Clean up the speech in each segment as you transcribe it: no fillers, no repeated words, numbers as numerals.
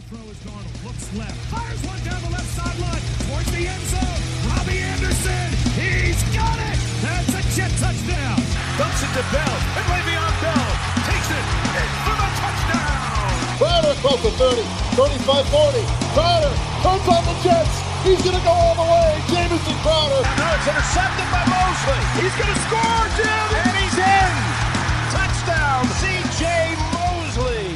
to throw is Darnold. Looks left. Fires one down the left sideline. Towards the end zone. Robbie Anderson. He's got it. That's a Jet touchdown. Dumps it to Bell. And Le'Veon Bell takes it in for the touchdown. Crowder across the 30. 35, 40. Crowder turns on the Jets. He's going to go all the way. Jameson Crowder. And now it's intercepted by Mosley. He's going to score, Jim. And he's in. Touchdown, C.J. Mosley.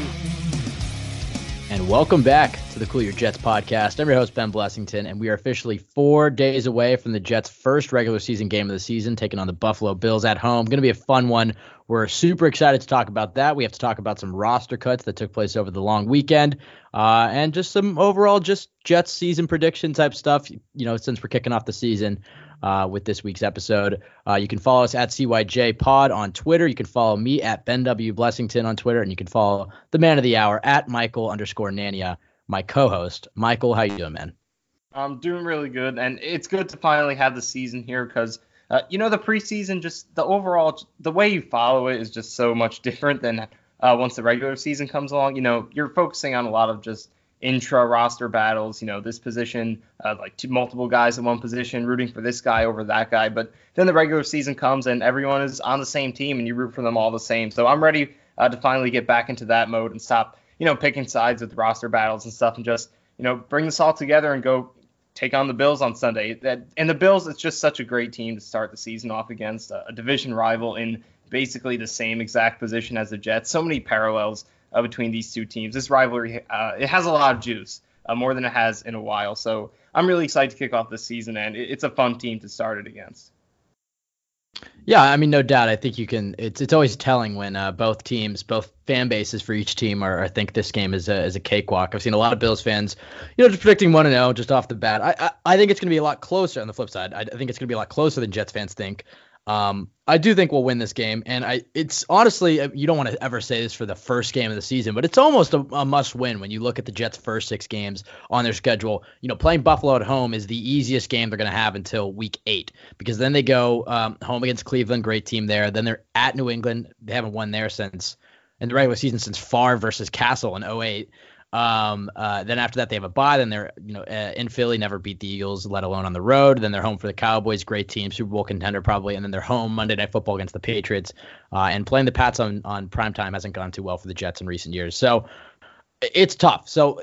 And welcome back to the Cool Your Jets podcast. I'm your host, Ben Blessington, and we are officially 4 days away from the Jets' first regular season game of the season, taking on the Buffalo Bills at home. Going to be a fun one. We're super excited to talk about that. We have to talk about some roster cuts that took place over the long weekend, and just some overall just Jets season prediction type stuff, you know, since we're kicking off the season with this week's episode. You can follow us at CYJ Pod on Twitter. You can follow me at Ben W. Blessington on Twitter, and you can follow the man of the hour at Michael_Nania, my co-host. Michael, how you doing, man? I'm doing really good, and it's good to finally have the season here because, you know, the preseason, just the overall, the way you follow it is just so much different than once the regular season comes along. You know, you're focusing on a lot of just intra-roster battles, you know, this position, like multiple guys in one position, rooting for this guy over that guy. But then the regular season comes and everyone is on the same team and you root for them all the same. So I'm ready to finally get back into that mode and stop, you know, picking sides with roster battles and stuff and just, you know, bring this all together and go take on the Bills on Sunday. And the Bills, it's just such a great team to start the season off against, a division rival in basically the same exact position as the Jets. So many parallels between these two teams. This rivalry, it has a lot of juice, more than it has in a while. So I'm really excited to kick off this season, and it's a fun team to start it against. Yeah, I mean, no doubt. I think you can. It's always telling when both teams, both fan bases for each team are. I think this game is a cakewalk. I've seen a lot of Bills fans, you know, just predicting 1-0 just off the bat. I think it's going to be a lot closer. On the flip side, I think it's going to be a lot closer than Jets fans think. I do think we'll win this game, and it's honestly, you don't want to ever say this for the first game of the season, but it's almost a must win when you look at the Jets' first six games on their schedule. You know, playing Buffalo at home is the easiest game they're going to have until week 8, because then they go home against Cleveland, great team there. Then they're at New England. They haven't won there since in the regular season since Favre versus Castle in 2008. Then after that, they have a bye. Then they're, you know, in Philly, never beat the Eagles, let alone on the road. Then they're home for the Cowboys, great team, Super Bowl contender probably. And then they're home Monday Night Football against the Patriots. And playing the Pats on primetime hasn't gone too well for the Jets in recent years. So it's tough. So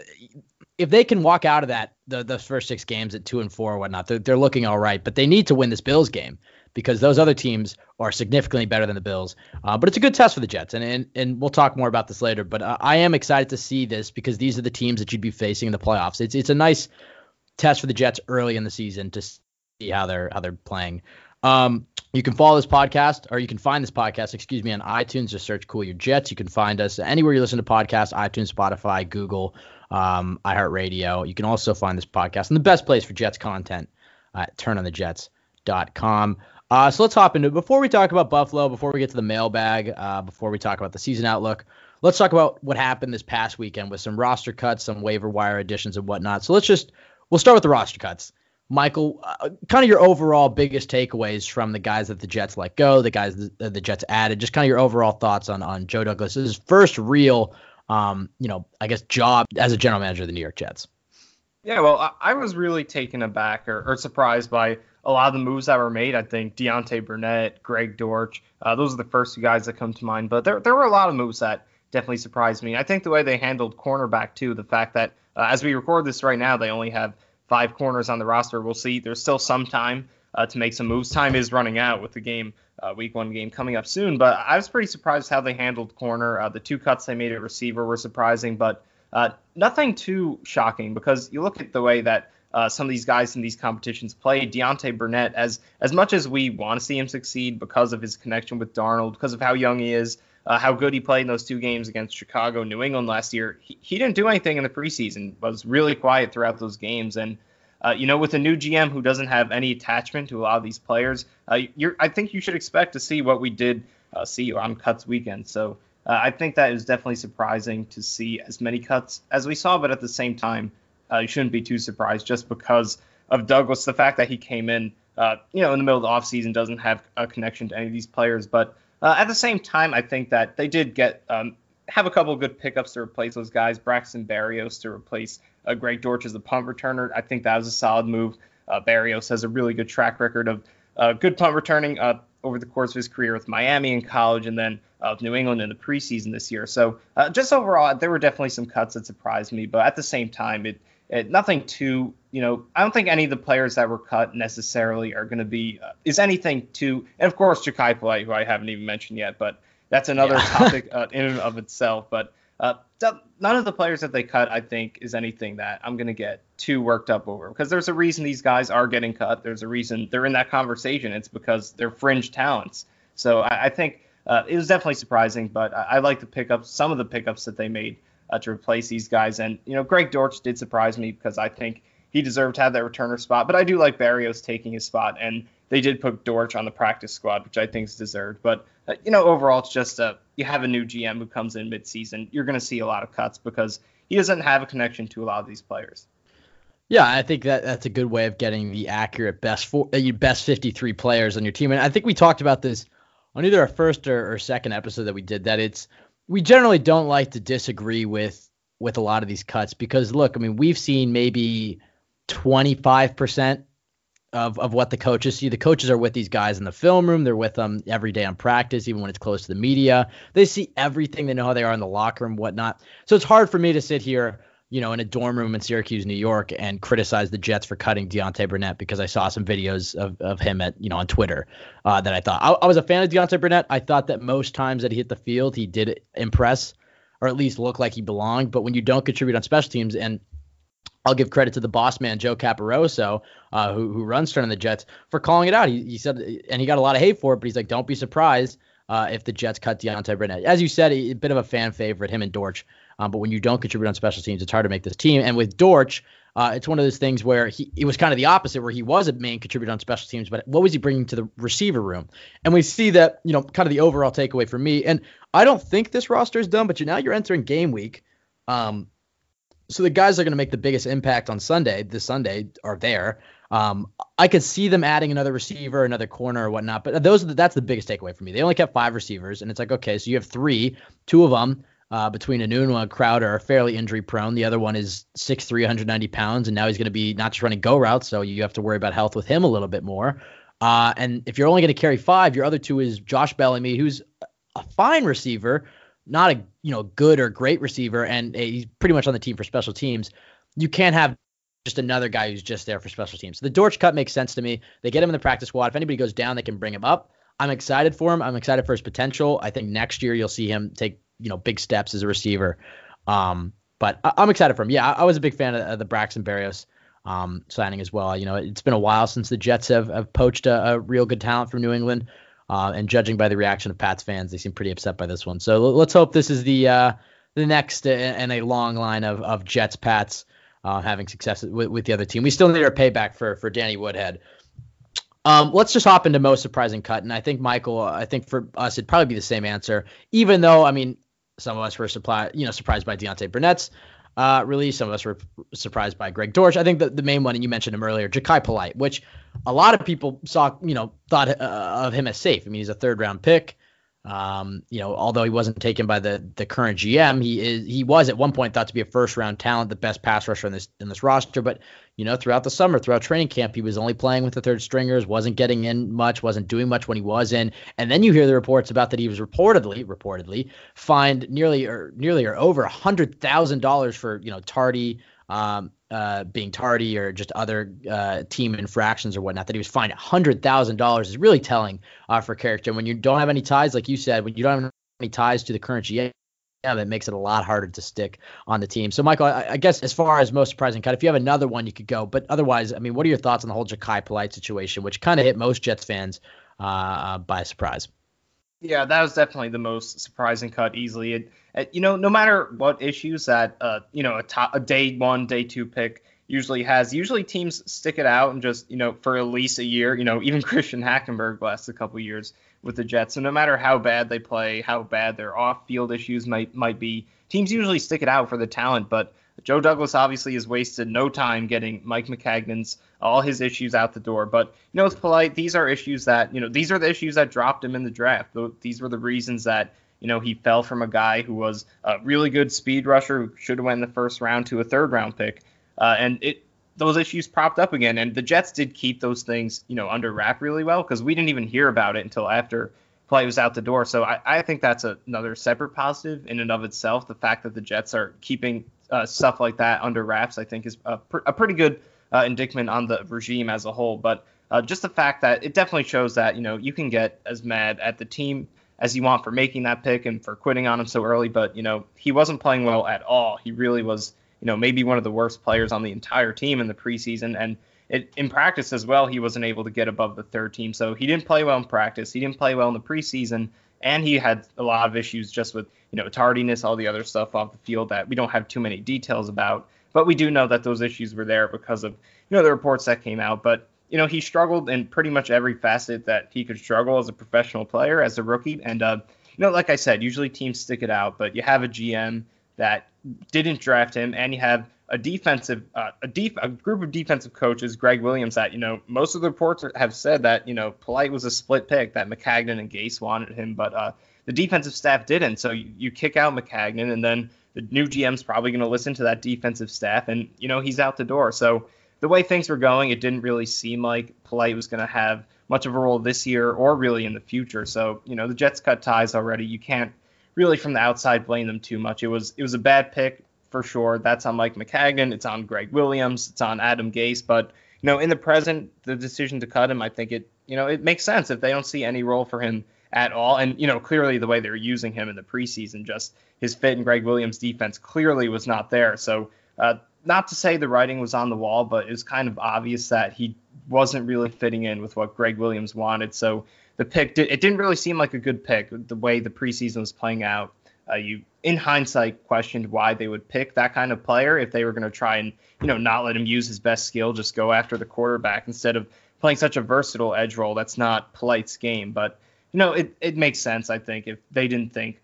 if they can walk out of that, those first six games at 2-4 or whatnot, they're looking all right. But they need to win this Bills game, because those other teams are significantly better than the Bills. But it's a good test for the Jets, and we'll talk more about this later. But I am excited to see this, because these are the teams that you'd be facing in the playoffs. It's a nice test for the Jets early in the season to see how they're playing. You can follow this podcast, or you can find this podcast, on iTunes. Just search Cool Your Jets. You can find us anywhere you listen to podcasts, iTunes, Spotify, Google, iHeartRadio. You can also find this podcast in the best place for Jets content at turnonthejets.com. So let's hop into it. Before we talk about Buffalo, before we get to the mailbag, before we talk about the season outlook, let's talk about what happened this past weekend with some roster cuts, some waiver wire additions and whatnot. So we'll start with the roster cuts. Michael, kind of your overall biggest takeaways from the guys that the Jets let go, the guys that the Jets added, just kind of your overall thoughts on Joe Douglas, his first real, you know, I guess job as a general manager of the New York Jets. Yeah, well, I was really taken aback or surprised by a lot of the moves that were made. I think Deontay Burnett, Greg Dortch, those are the first two guys that come to mind. But there were a lot of moves that definitely surprised me. I think the way they handled cornerback, too, the fact that as we record this right now, they only have 5 corners on the roster. We'll see. There's still some time to make some moves. Time is running out with the game, week 1 game coming up soon. But I was pretty surprised how they handled corner. The 2 cuts they made at receiver were surprising, but nothing too shocking, because you look at the way that some of these guys in these competitions play. Deontay Burnett, as much as we want to see him succeed because of his connection with Darnold, because of how young he is, how good he played in those 2 games against Chicago and New England last year, he didn't do anything in the preseason, was really quiet throughout those games. And, you know, with a new GM who doesn't have any attachment to a lot of these players, I think you should expect to see what we did see on cuts weekend. So I think that is definitely surprising to see as many cuts as we saw, but at the same time, you shouldn't be too surprised just because of Douglas. The fact that he came in, you know, in the middle of the offseason, doesn't have a connection to any of these players. But at the same time, I think that they did get have a couple of good pickups to replace those guys. Braxton Berrios to replace Greg Dortch as the punt returner. I think that was a solid move. Berrios has a really good track record of good punt returning over the course of his career with Miami in college and then New England in the preseason this year. So just overall, there were definitely some cuts that surprised me. But at the same time, it nothing too, I don't think any of the players that were cut necessarily are going to be is anything too. And of course, Ja'Kai Polite, who I haven't even mentioned yet, but that's another topic in and of itself. But none of the players that they cut, I think, is anything that I'm going to get too worked up over, because there's a reason these guys are getting cut. There's a reason they're in that conversation. It's because they're fringe talents. So I think it was definitely surprising, but I like the pickups, some of the pickups that they made to replace these guys. And, Greg Dortch did surprise me because I think he deserved to have that returner spot, but I do like Berrios taking his spot, and they did put Dortch on the practice squad, which I think is deserved. But, overall, it's just you have a new GM who comes in midseason. You're going to see a lot of cuts because he doesn't have a connection to a lot of these players. Yeah, I think that's a good way of getting the accurate best 53 players on your team. And I think we talked about this on either our first or second episode that we did, that we generally don't like to disagree with a lot of these cuts because, look, we've seen maybe 25% of what the coaches see. The coaches are with these guys in the film room. They're with them every day on practice, even when it's close to the media. They see everything. They know how they are in the locker room, whatnot. So it's hard for me to sit here in a dorm room in Syracuse, New York, and criticize the Jets for cutting Deontay Burnett because I saw some videos of him at on Twitter that I thought. I was a fan of Deontay Burnett. I thought that most times that he hit the field, he did impress or at least look like he belonged. But when you don't contribute on special teams, and I'll give credit to the boss man, Joe Caparoso, who runs Turn on the Jets, for calling it out. He said, and he got a lot of hate for it, but he's like, don't be surprised if the Jets cut Deontay Burnett. As you said, a bit of a fan favorite, him and Dortch. But when you don't contribute on special teams, it's hard to make this team. And with Dortch, it's one of those things where it was kind of the opposite, where he was a main contributor on special teams, but what was he bringing to the receiver room? And we see that, kind of the overall takeaway for me. And I don't think this roster is done, but now you're entering game week. So the guys that are going to make the biggest impact on this Sunday, are there. I could see them adding another receiver, another corner, or whatnot. But that's the biggest takeaway for me. They only kept 5 receivers, and it's like, okay, so you have 3, 2 of them. Between Enunwa and Crowder are fairly injury prone. The other one is 6'3", 190 pounds, and now he's going to be not just running go routes, so you have to worry about health with him a little bit more. And if you're only going to carry 5, your other 2 is Josh Bellamy, who's a fine receiver, not a good or great receiver, and he's pretty much on the team for special teams. You can't have just another guy who's just there for special teams. So the Dortch cut makes sense to me. They get him in the practice squad. If anybody goes down, they can bring him up. I'm excited for him. I'm excited for his potential. I think next year you'll see him take big steps as a receiver. But I'm excited for him. Yeah, I was a big fan of the Braxton Berrios signing as well. It's been a while since the Jets have poached a real good talent from New England. And judging by the reaction of Pats fans, they seem pretty upset by this one. So let's hope this is the next in a long line of Jets Pats having success with the other team. We still need our payback for Danny Woodhead. Let's just hop into most surprising cut. And I think, Michael, for us, it'd probably be the same answer, even though, some of us were surprised by Deontay Burnett's release. Some of us were surprised by Greg Dortch. I think the main one, and you mentioned him earlier, Ja'Kai Polite, which a lot of people saw, thought of him as safe. He's a third-round pick. Although he wasn't taken by the current GM, he was at one point thought to be a first-round talent, the best pass rusher in this roster. But throughout the summer, throughout training camp, he was only playing with the third stringers, wasn't getting in much, wasn't doing much when he was in. And then you hear the reports about that he was reportedly fined nearly or over $100,000 for tardy, being tardy or just other team infractions or whatnot. That he was fined $100,000 is really telling for character. And when you don't have any ties, like you said, when you don't have any ties to the current GM, yeah, that makes it a lot harder to stick on the team. So, Michael, I guess as far as most surprising cut, if you have another one, you could go. But otherwise, what are your thoughts on the whole Ja'Kai Polite situation, which kind of hit most Jets fans by surprise? Yeah, that was definitely the most surprising cut easily. No matter what issues that, a day one, day two pick usually has, usually teams stick it out and just, for at least a year, even Christian Hackenberg lasts a couple years with the Jets. So no matter how bad they play, how bad their off-field issues might be, teams usually stick it out for the talent. But Joe Douglas obviously has wasted no time getting Mike Maccagnan's, all his issues out the door. But, with Polite, these are the issues that dropped him in the draft. These were the reasons that You know, he fell from a guy who was a really good speed rusher who should have went in the first round to a third-round pick. Those issues propped up again, and the Jets did keep those things, you know, under wrap really well because we didn't even hear about it until after play was out the door. So I think that's another separate positive in and of itself. The fact that the Jets are keeping stuff like that under wraps, I think, is a pretty good indictment on the regime as a whole. But just the fact that it definitely shows that, you know, you can get as mad at the team as you want for making that pick and for quitting on him so early. But, you know, he wasn't playing well at all. He really was, you know, maybe one of the worst players on the entire team in the preseason. And in practice as well, he wasn't able to get above the third team. So he didn't play well in practice. He didn't play well in the preseason. And he had a lot of issues just with, you know, tardiness, all the other stuff off the field that we don't have too many details about. But we do know that those issues were there because of, you know, the reports that came out. But, you know, he struggled in pretty much every facet that he could struggle as a professional player, as a rookie. And, you know, like I said, usually teams stick it out, but you have a GM that didn't draft him, and you have a group of defensive coaches, Gregg Williams, that, you know, most of the reports have said that, you know, Polite was a split pick, that Maccagnan and Gase wanted him, but the defensive staff didn't. So you kick out Maccagnan, and then the new GM's probably going to listen to that defensive staff, and, you know, he's out the door. So the way things were going, it didn't really seem like Polite was going to have much of a role this year or really in the future. So, you know, the Jets cut ties already. You can't really from the outside blame them too much. It was a bad pick for sure. That's on Mike Maccagnan. It's on Gregg Williams. It's on Adam Gase. But, you know, in the present, the decision to cut him, I think it, you know, it makes sense if they don't see any role for him at all. And, you know, clearly the way they were using him in the preseason, just his fit in Gregg Williams' defense clearly was not there. So not to say the writing was on the wall, but it was kind of obvious that he wasn't really fitting in with what Gregg Williams wanted. So the pick, it didn't really seem like a good pick the way the preseason was playing out. You, in hindsight, questioned why they would pick that kind of player if they were going to try and, you know, not let him use his best skill, just go after the quarterback instead of playing such a versatile edge role. That's not Polite's game, but, you know, it makes sense, I think, if they didn't think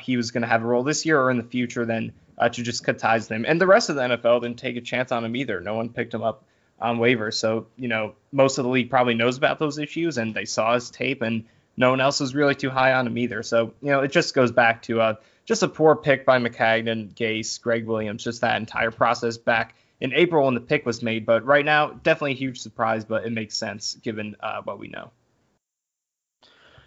he was going to have a role this year or in the future, then to just cut ties with him. And the rest of the NFL didn't take a chance on him either. No one picked him up on waivers. So, you know, most of the league probably knows about those issues and they saw his tape and no one else was really too high on him either. So, you know, it just goes back to just a poor pick by Maccagnan, Gase, Gregg Williams, just that entire process back in April when the pick was made. But right now, definitely a huge surprise, but it makes sense given what we know.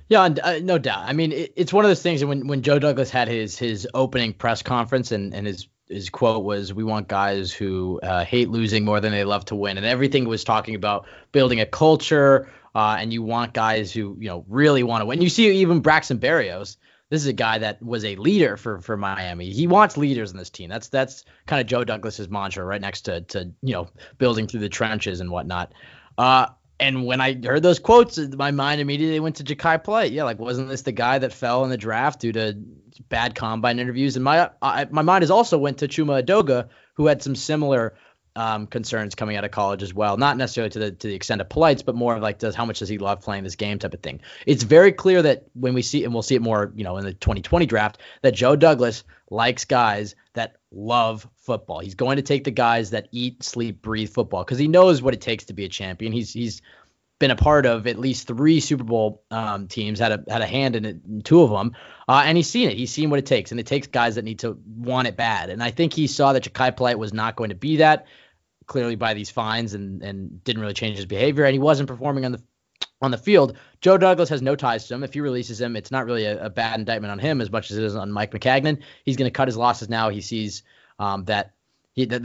Yeah, no doubt. I mean, it's one of those things that when Joe Douglas had his opening press conference and his quote was, "We want guys who hate losing more than they love to win," and everything was talking about building a culture, and you want guys who, you know, really want to win. You see, even Braxton Berrios, this is a guy that was a leader for Miami. He wants leaders in this team. That's kind of Joe Douglas's mantra, right next to you know, building through the trenches and whatnot. And when I heard those quotes, my mind immediately went to Ja'Kai Polite. Yeah, like, wasn't this the guy that fell in the draft due to bad combine interviews? And my mind has also went to Chuma Edoga, who had some similar concerns coming out of college as well. Not necessarily to the extent of Polite's, but more of like, how much does he love playing this game type of thing. It's very clear that when we see, and we'll see it more, you know, in the 2020 draft, that Joe Douglas likes guys that love football. He's going to take the guys that eat, sleep, breathe football because he knows what it takes to be a champion. He's been a part of at least three Super Bowl teams, had a hand in it in two of them, and he's seen it. He's seen what it takes, and it takes guys that need to want it bad. And I think he saw that Ja'Kai Polite was not going to be that, clearly by these fines, and didn't really change his behavior, and he wasn't performing on the field. Joe Douglas has no ties to him. If he releases him, it's not really a bad indictment on him as much as it is on Mike Maccagnan. He's going to cut his losses now. He sees that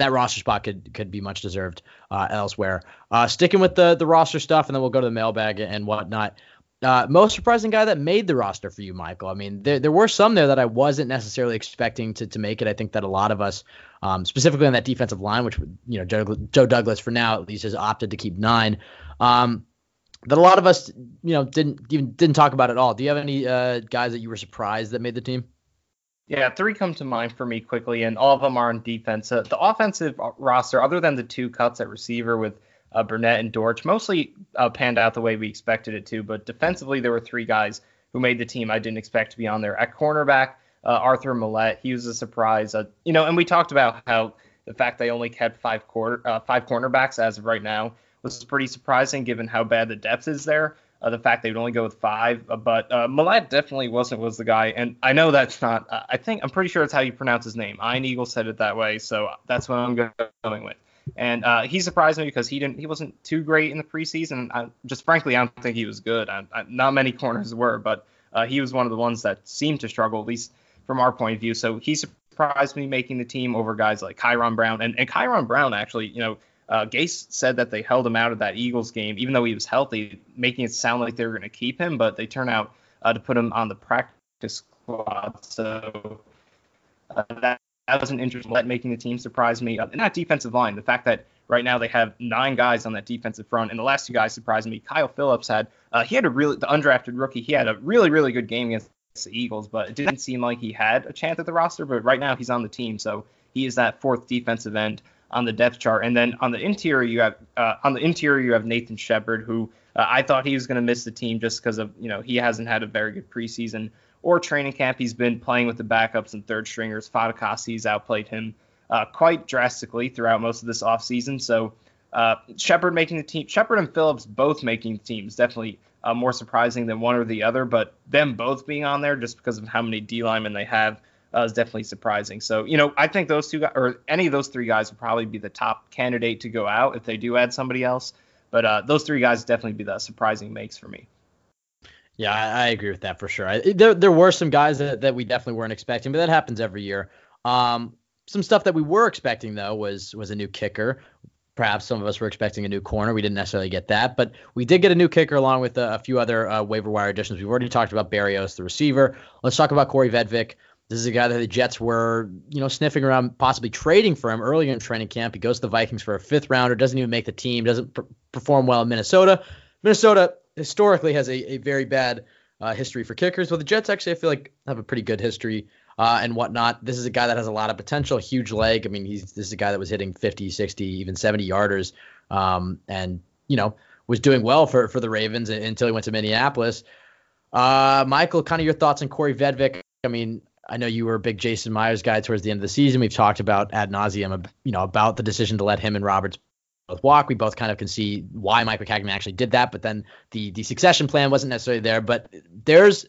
roster spot could be much deserved elsewhere. Sticking with the roster stuff, and then we'll go to the mailbag and whatnot. Most surprising guy that made the roster for you, Michael. I mean, there were some there that I wasn't necessarily expecting to make it. I think that a lot of us, specifically on that defensive line, which, you know, Joe Douglas for now at least has opted to keep nine, that a lot of us, you know, didn't talk about at all. Do you have any guys that you were surprised that made the team? Yeah, three come to mind for me quickly, and all of them are on defense. The offensive roster, other than the two cuts at receiver with Burnett and Dortch, mostly panned out the way we expected it to. But defensively, there were three guys who made the team I didn't expect to be on there. At cornerback, Arthur Millette, he was a surprise. You know, and we talked about how the fact they only kept five cornerbacks as of right now was pretty surprising given how bad the depth is there. the fact they would only go with five. But Millett definitely was the guy. And I know that's not, I'm pretty sure it's how you pronounce his name. Ian Eagle said it that way. So that's what I'm going with. And he surprised me because he wasn't too great in the preseason. I don't think he was good. Not many corners were, but he was one of the ones that seemed to struggle, at least from our point of view. So he surprised me making the team over guys like Kyron Brown. And Kyron Brown, actually, Gase said that they held him out of that Eagles game, even though he was healthy, making it sound like they were going to keep him. But they turned out to put him on the practice squad. So that was an interesting let making the team surprised me. And that defensive line, the fact that right now they have 9 guys on that defensive front, and the last 2 guys surprised me. Kyle Phillips the undrafted rookie, he had a really, really good game against the Eagles, but it didn't seem like he had a chance at the roster. But right now he's on the team, so he is that 4th defensive end on the depth chart. And then on the interior, you have Nathan Shepard, who I thought he was going to miss the team just because of he hasn't had a very good preseason or training camp. He's been playing with the backups and third stringers. Fadakasi's outplayed him quite drastically throughout most of this offseason. So Shepard and Phillips both making the team is definitely more surprising than one or the other, but them both being on there just because of how many D linemen they have is definitely surprising. So, I think those 2 guys, or any of those 3 guys, would probably be the top candidate to go out if they do add somebody else. But those 3 guys definitely be the surprising makes for me. Yeah, I agree with that for sure. There were some guys that we definitely weren't expecting, but that happens every year. Some stuff that we were expecting, though, was a new kicker. Perhaps some of us were expecting a new corner. We didn't necessarily get that, but we did get a new kicker along with a few other waiver wire additions. We've already talked about Berrios, the receiver. Let's talk about Corey Vedvik. This is a guy that the Jets were, sniffing around, possibly trading for him earlier in training camp. He goes to the Vikings for a 5th rounder, doesn't even make the team, doesn't perform well in Minnesota. Minnesota historically has a very bad history for kickers. Well, the Jets actually, I feel like, have a pretty good history and whatnot. This is a guy that has a lot of potential, huge leg. I mean, this is a guy that was hitting 50, 60, even 70-yarders and, was doing well for the Ravens until he went to Minneapolis. Michael, kind of your thoughts on Corey Vedvik. I mean, I know you were a big Jason Myers guy towards the end of the season. We've talked about ad nauseum, about the decision to let him and Roberts both walk. We both kind of can see why Mike Maccagnan actually did that, but then the succession plan wasn't necessarily there. But there's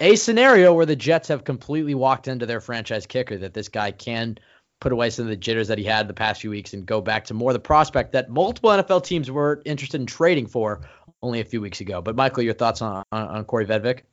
a scenario where the Jets have completely walked into their franchise kicker, that this guy can put away some of the jitters that he had the past few weeks and go back to more the prospect that multiple NFL teams were interested in trading for only a few weeks ago. But Michael, your thoughts on Corey Vedvik?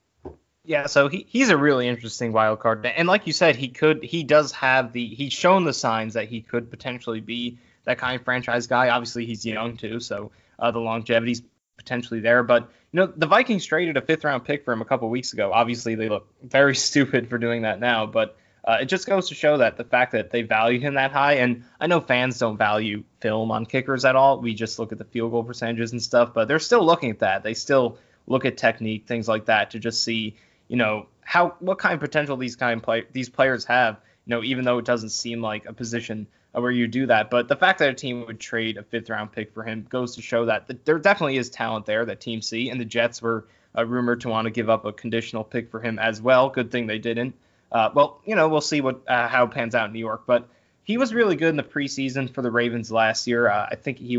Yeah, so he's a really interesting wild card, and like you said, he's shown the signs that he could potentially be that kind of franchise guy. Obviously, he's young too, so the longevity's potentially there. But the Vikings traded a 5th-round pick for him a couple weeks ago. Obviously, they look very stupid for doing that now, but it just goes to show that the fact that they valued him that high. And I know fans don't value film on kickers at all. We just look at the field goal percentages and stuff, but they're still looking at that. They still look at technique, things like that, to just see what kind of potential these players have, even though it doesn't seem like a position where you do that. But the fact that a team would trade a 5th-round pick for him goes to show that there definitely is talent there that teams see, and the Jets were rumored to want to give up a conditional pick for him as well. Good thing they didn't. We'll see how it pans out in New York, but he was really good in the preseason for the Ravens last year. I think he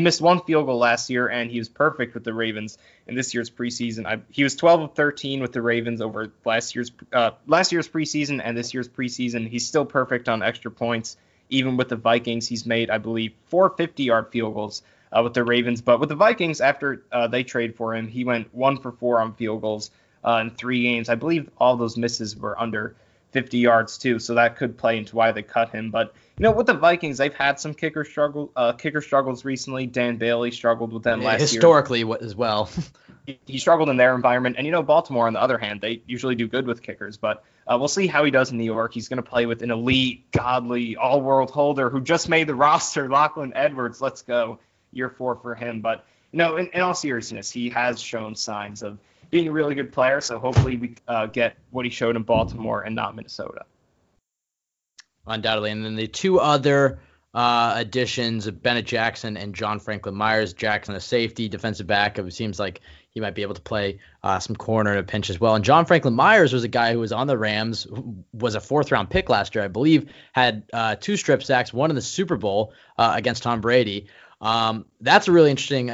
missed 1 field goal last year, and he was perfect with the Ravens in this year's preseason. He was 12 of 13 with the Ravens over last year's preseason and this year's preseason. He's still perfect on extra points. Even with the Vikings, he's made, I believe, 4 50-yard field goals with the Ravens. But with the Vikings, after they trade for him, he went 1 for 4 on field goals in 3 games. I believe all those misses were under 50 yards too, so that could play into why they cut him. But with the Vikings, they've had some kicker struggles recently. Dan Bailey struggled with them last year. Historically as well. He struggled in their environment, and Baltimore on the other hand, they usually do good with kickers. But we'll see how he does in New York. He's going to play with an elite, godly, all-world holder who just made the roster, Lachlan Edwards. Let's go, year 4 for him. But in all seriousness, he has shown signs of being a really good player, so hopefully we get what he showed in Baltimore and not Minnesota. Undoubtedly. And then the 2 other additions, Bennett Jackson and John Franklin Myers. Jackson, a safety, defensive back. It seems like he might be able to play some corner in a pinch as well. And John Franklin Myers was a guy who was on the Rams, was a 4th-round pick last year, I believe, had 2 strip sacks, 1 in the Super Bowl against Tom Brady. That's a really interesting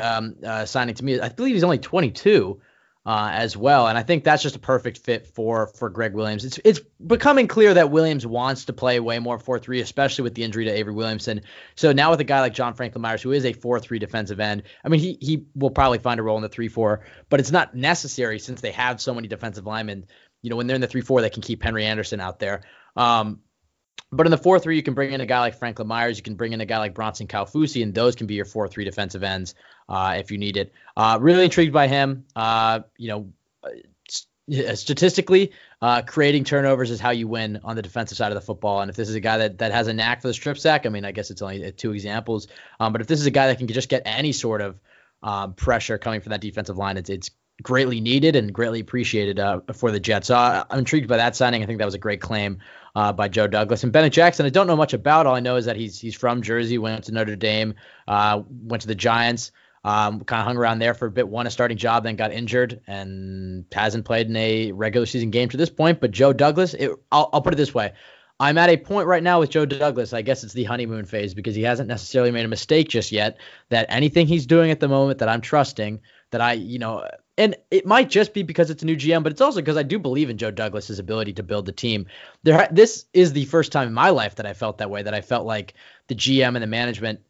signing to me. I believe he's only 22 as well, and I think that's just a perfect fit for Gregg Williams. It's becoming clear that Williams wants to play way more 4-3, especially with the injury to Avery Williamson. So now with a guy like John Franklin Myers, who is a 4-3 defensive end, I mean, he will probably find a role in the 3-4, but it's not necessary since they have so many defensive linemen. You know, when they're in the 3-4, they can keep Henry Anderson out there. But in the 4-3, you can bring in a guy like Franklin Myers. You can bring in a guy like Bronson Kaufusi, and those can be your 4-3 defensive ends if you need it. Really intrigued by him. Statistically, creating turnovers is how you win on the defensive side of the football. And if this is a guy that has a knack for the strip sack, I mean, I guess it's only two examples. But if this is a guy that can just get any sort of pressure coming from that defensive line, it's greatly needed and greatly appreciated for the Jets. So I'm intrigued by that signing. I think that was a great claim by Joe Douglas. And Bennett Jackson, I don't know much about. All I know is that he's from Jersey, went to Notre Dame, went to the Giants, kind of hung around there for a bit, won a starting job, then got injured and hasn't played in a regular season game to this point. But Joe Douglas, I'll put it this way. I'm at a point right now with Joe Douglas, I guess it's the honeymoon phase, because he hasn't necessarily made a mistake just yet, that anything he's doing at the moment that I'm trusting, that I, you know, and it might just be because it's a new GM, but it's also because I do believe in Joe Douglas's ability to build the team. This is the first time in my life that I felt that way, that I felt like the GM and the management,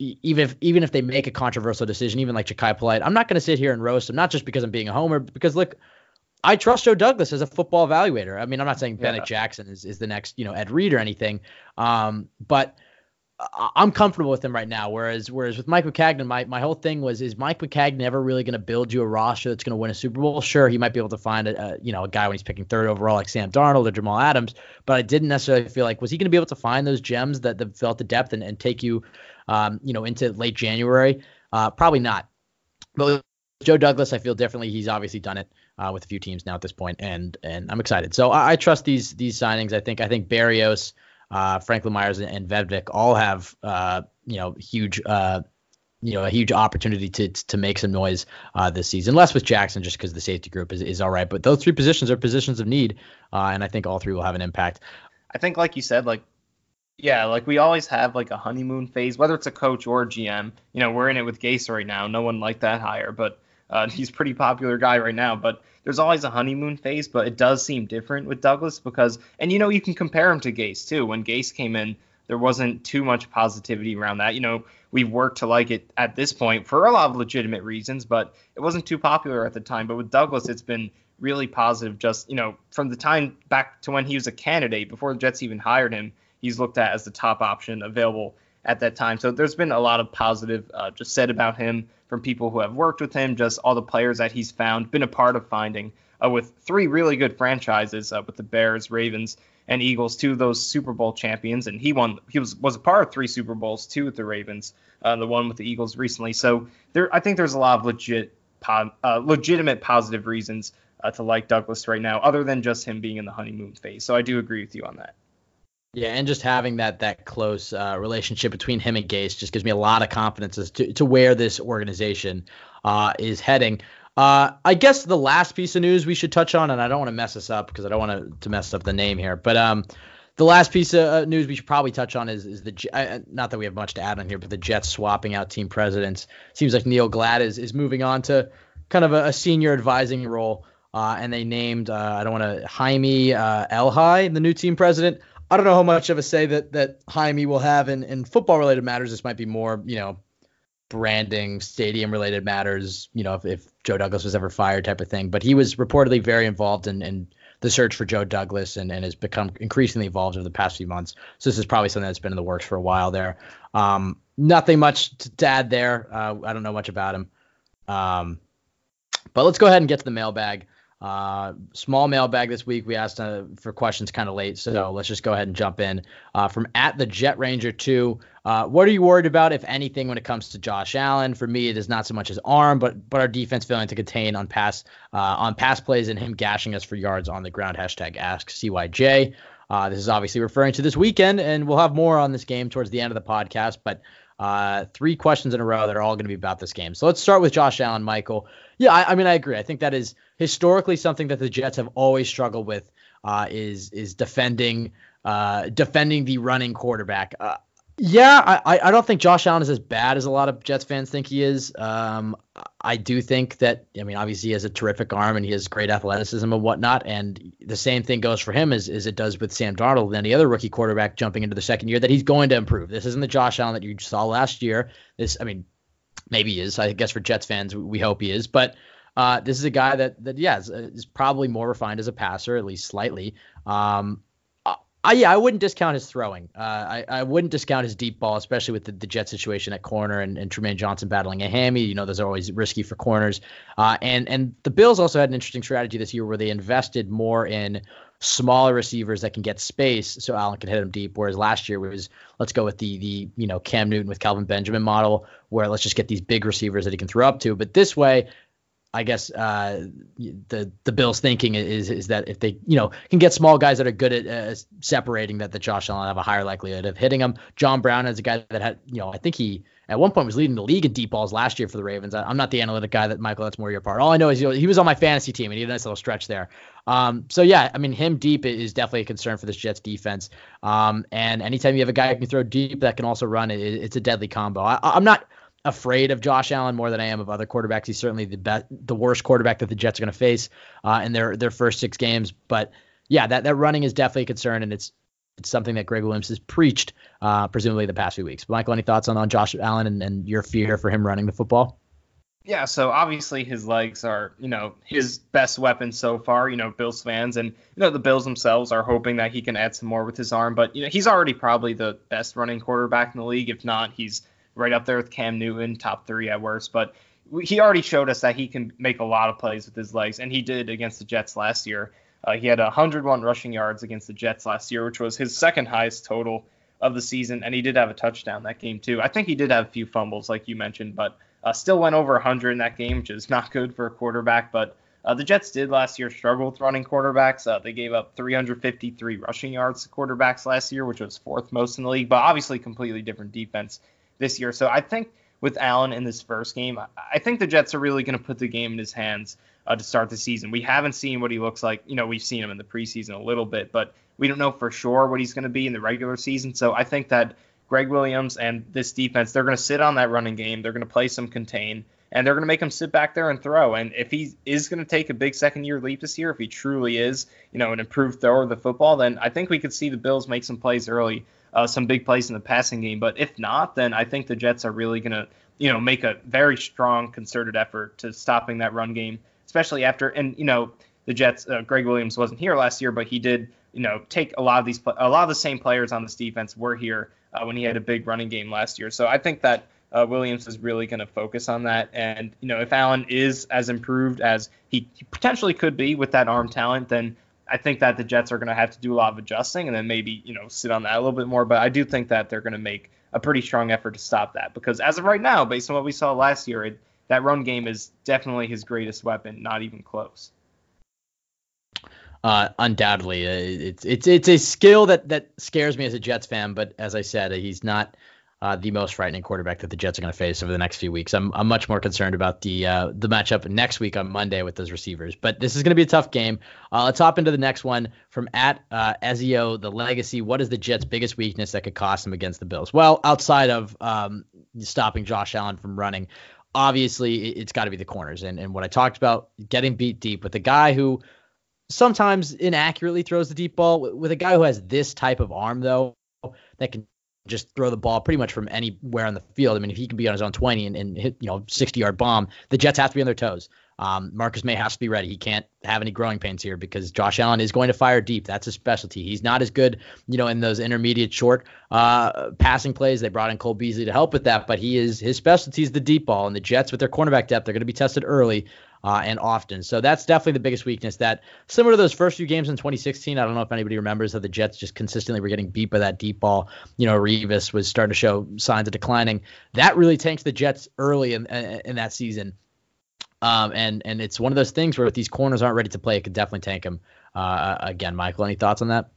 even if they make a controversial decision, even like Ja'Kai Polite, I'm not going to sit here and roast him, not just because I'm being a homer, but because, look, I trust Joe Douglas as a football evaluator. I mean, I'm not saying Bennett Jackson is the next, you know, Ed Reed or anything, but I'm comfortable with him right now. Whereas with Mike Maccagnan, my whole thing was, is Mike Maccagnan ever really going to build you a roster that's going to win a Super Bowl? Sure, he might be able to find a guy when he's picking third overall like Sam Darnold or Jamal Adams, but I didn't necessarily feel like, was he going to be able to find those gems that fill out the depth and take you, into late January? Probably not. But with Joe Douglas, I feel differently. He's obviously done it with a few teams now at this point, and I'm excited. So I trust these signings. I think Berrios, Franklin Myers and Vedvik all have a huge opportunity to make some noise this season. Less with Jackson just because the safety group is all right, but those three positions are positions of need, and I think all three will have an impact. I think, like you said, we always have a honeymoon phase, whether it's a coach or a GM. You know, we're in it with Gase right now. No one liked that hire, but he's a pretty popular guy right now, but there's always a honeymoon phase. But it does seem different with Douglas because, and you know, you can compare him to Gase too. When Gase came in, there wasn't too much positivity around that. You know, we've worked to like it at this point for a lot of legitimate reasons, but it wasn't too popular at the time. But with Douglas, it's been really positive just, you know, from the time back to when he was a candidate before the Jets even hired him, he's looked at as the top option available at that time. So there's been a lot of positive just said about him from people who have worked with him, just all the players that he's found, been a part of finding with three really good franchises with the Bears, Ravens, and Eagles, two of those Super Bowl champions. And he was a part of three Super Bowls, two with the Ravens, the one with the Eagles recently. So I think there's a lot of legitimate positive reasons to like Douglas right now, other than just him being in the honeymoon phase. So I do agree with you on that. Yeah, and just having that close relationship between him and Gase just gives me a lot of confidence as to where this organization is heading. I guess the last piece of news we should touch on, and I don't want to mess this up because I don't want to mess up the name here, but the last piece of news we should probably touch on is the not that we have much to add on here, but the Jets swapping out team presidents. Seems like Neil Glad is moving on to kind of a senior advising role, and they named Jaime Elhai the new team president. I don't know how much of a say that Jaime will have in football-related matters. This might be more, you know, branding, stadium-related matters, you know, if Joe Douglas was ever fired type of thing. But he was reportedly very involved in the search for Joe Douglas and has become increasingly involved over the past few months. So this is probably something that's been in the works for a while there. Nothing much to add there. I don't know much about him. But let's go ahead and get to the mailbag. Small mailbag this week. We asked for questions kind of late, so let's just go ahead and jump in. From @thejetranger2, what are you worried about, if anything, when it comes to Josh Allen? For me, it is not so much his arm, but our defense failing to contain on pass plays and him gashing us for yards on the ground. #AskCYJ. This is obviously referring to this weekend, and we'll have more on this game towards the end of the podcast. But three questions in a row that are all going to be about this game. So let's start with Josh Allen, Michael. Yeah, I mean, I agree. I think that is historically something that the Jets have always struggled with, is defending the running quarterback. Yeah, I don't think Josh Allen is as bad as a lot of Jets fans think he is. I do think that, I mean, obviously he has a terrific arm and he has great athleticism and whatnot. And the same thing goes for him as it does with Sam Darnold and any other rookie quarterback jumping into the second year, that he's going to improve. This isn't the Josh Allen that you saw last year. This, I mean, maybe he is. I guess for Jets fans, we hope he is. But this is a guy that is probably more refined as a passer, at least slightly. I wouldn't discount his throwing. I wouldn't discount his deep ball, especially with the Jets situation at corner and Trumaine Johnson battling a hammy. You know, those are always risky for corners. And the Bills also had an interesting strategy this year where they invested more in smaller receivers that can get space so Allen can hit him deep, whereas last year was, let's go with the you know, Cam Newton with Calvin Benjamin model, where let's just get these big receivers that he can throw up to. But this way, I guess the Bills' thinking is that if they, you know, can get small guys that are good at separating, that Josh Allen have a higher likelihood of hitting them. John Brown is a guy that had, you know, I think he at one point was leading the league in deep balls last year for the Ravens. I'm not the analytic guy, that Michael. That's more your part. All I know is, you know, he was on my fantasy team and he had a nice little stretch there. So yeah, I mean, him deep is definitely a concern for this Jets defense. And anytime you have a guy who can throw deep that can also run, it's a deadly combo. I'm not afraid of Josh Allen more than I am of other quarterbacks. He's certainly the worst quarterback that the Jets are going to face in their first six games. But yeah, that running is definitely a concern, and it's something that Gregg Williams has preached presumably the past few weeks. But Michael, any thoughts on Josh Allen and your fear for him running the football? Yeah, so obviously his legs are, you know, his best weapon so far. You know, Bills fans and, you know, the Bills themselves are hoping that he can add some more with his arm. But, you know, he's already probably the best running quarterback in the league. If not, he's right up there with Cam Newton, top three at worst. But he already showed us that he can make a lot of plays with his legs, and he did against the Jets last year. He had 101 rushing yards against the Jets last year, which was his second highest total of the season, and he did have a touchdown that game too. I think he did have a few fumbles, like you mentioned, but still went over 100 in that game, which is not good for a quarterback. But the Jets did last year struggle with running quarterbacks. They gave up 353 rushing yards to quarterbacks last year, which was fourth most in the league, but obviously completely different defense this year. So I think with Allen in this first game, I think the Jets are really going to put the game in his hands to start the season. We haven't seen what he looks like. You know, we've seen him in the preseason a little bit, but we don't know for sure what he's going to be in the regular season. So I think that Gregg Williams and this defense, they're going to sit on that running game. They're going to play some contain, and they're going to make him sit back there and throw. And if he is going to take a big second-year leap this year, if he truly is, you know, an improved thrower of the football, then I think we could see the Bills make some plays early, some big plays in the passing game. But if not, then I think the Jets are really going to, you know, make a very strong concerted effort to stopping that run game, especially after, and, you know, the Jets, Gregg Williams wasn't here last year, but he did, you know, take a lot of the same players on this defense were here when he had a big running game last year. So I think that Williams is really going to focus on that. And, you know, if Allen is as improved as he potentially could be with that arm talent, then I think that the Jets are going to have to do a lot of adjusting and then maybe, you know, sit on that a little bit more. But I do think that they're going to make a pretty strong effort to stop that, because as of right now, based on what we saw last year, that run game is definitely his greatest weapon, not even close. Undoubtedly, it's a skill that scares me as a Jets fan. But as I said, he's not the most frightening quarterback that the Jets are going to face over the next few weeks. I'm much more concerned about the matchup next week on Monday with those receivers. But this is going to be a tough game. Let's hop into the next one from @Ezio the Legacy. What is the Jets' biggest weakness that could cost them against the Bills? Well, outside of stopping Josh Allen from running, obviously it's got to be the corners. And what I talked about, getting beat deep with a guy who sometimes inaccurately throws the deep ball, with a guy who has this type of arm though that can just throw the ball pretty much from anywhere on the field. I mean, if he can be on his own 20 and hit, you know, 60-yard bomb, the Jets have to be on their toes. Marcus May has to be ready. He can't have any growing pains here because Josh Allen is going to fire deep. That's his specialty. He's not as good, you know, in those intermediate short passing plays. They brought in Cole Beasley to help with that, but his specialty is the deep ball, and the Jets with their cornerback depth, they're going to be tested early and often. So that's definitely the biggest weakness, that similar to those first few games in 2016, I don't know if anybody remembers that the Jets just consistently were getting beat by that deep ball. You know, Revis was starting to show signs of declining. That really tanked the Jets early in that season. And it's one of those things where if these corners aren't ready to play, it could definitely tank them. Again, Michael, any thoughts on that?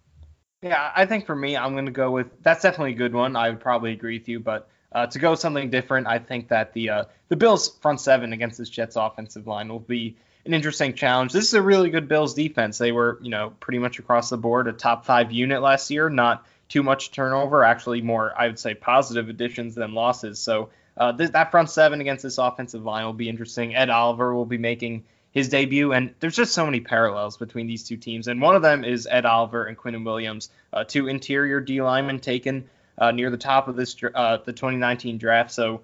Yeah, I think for me, I'm going to go with, that's definitely a good one. I would probably agree with you, but to go something different, I think that the Bills' front seven against this Jets offensive line will be an interesting challenge. This is a really good Bills defense. They were, you know, pretty much across the board a top 5 unit last year, not too much turnover, actually more, I would say, positive additions than losses. So that front seven against this offensive line will be interesting. Ed Oliver will be making his debut, and there's just so many parallels between these two teams, and one of them is Ed Oliver and Quinnen Williams, two interior D linemen taken near the top of this the 2019 draft. So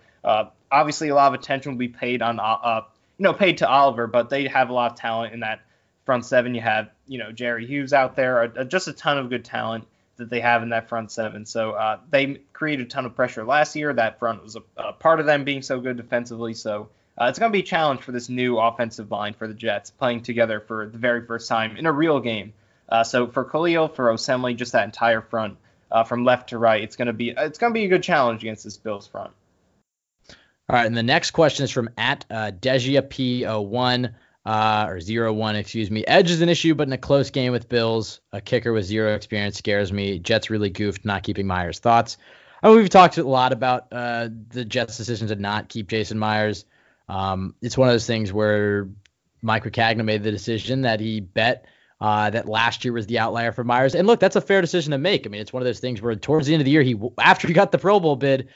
obviously a lot of attention will be paid on paid to Oliver, but they have a lot of talent in that front seven. You have Jerry Hughes out there, just a ton of good talent that they have in that front seven. So they created a ton of pressure last year. That front was a part of them being so good defensively. So it's going to be a challenge for this new offensive line for the Jets, playing together for the very first time in a real game. So for Kalil, for Osemele, just that entire front from left to right, it's going to be a good challenge against this Bills front. All right, and the next question is from at Dejia P01 or 01, excuse me. Edge is an issue, but in a close game with Bills, a kicker with zero experience scares me. Jets really goofed not keeping Myers. Thoughts? We've talked a lot about the Jets' decision to not keep Jason Myers. It's one of those things where Mike Maccagnan made the decision that he bet that last year was the outlier for Myers. And look, that's a fair decision to make. I mean, it's one of those things where towards the end of the year, after he got the Pro Bowl bid,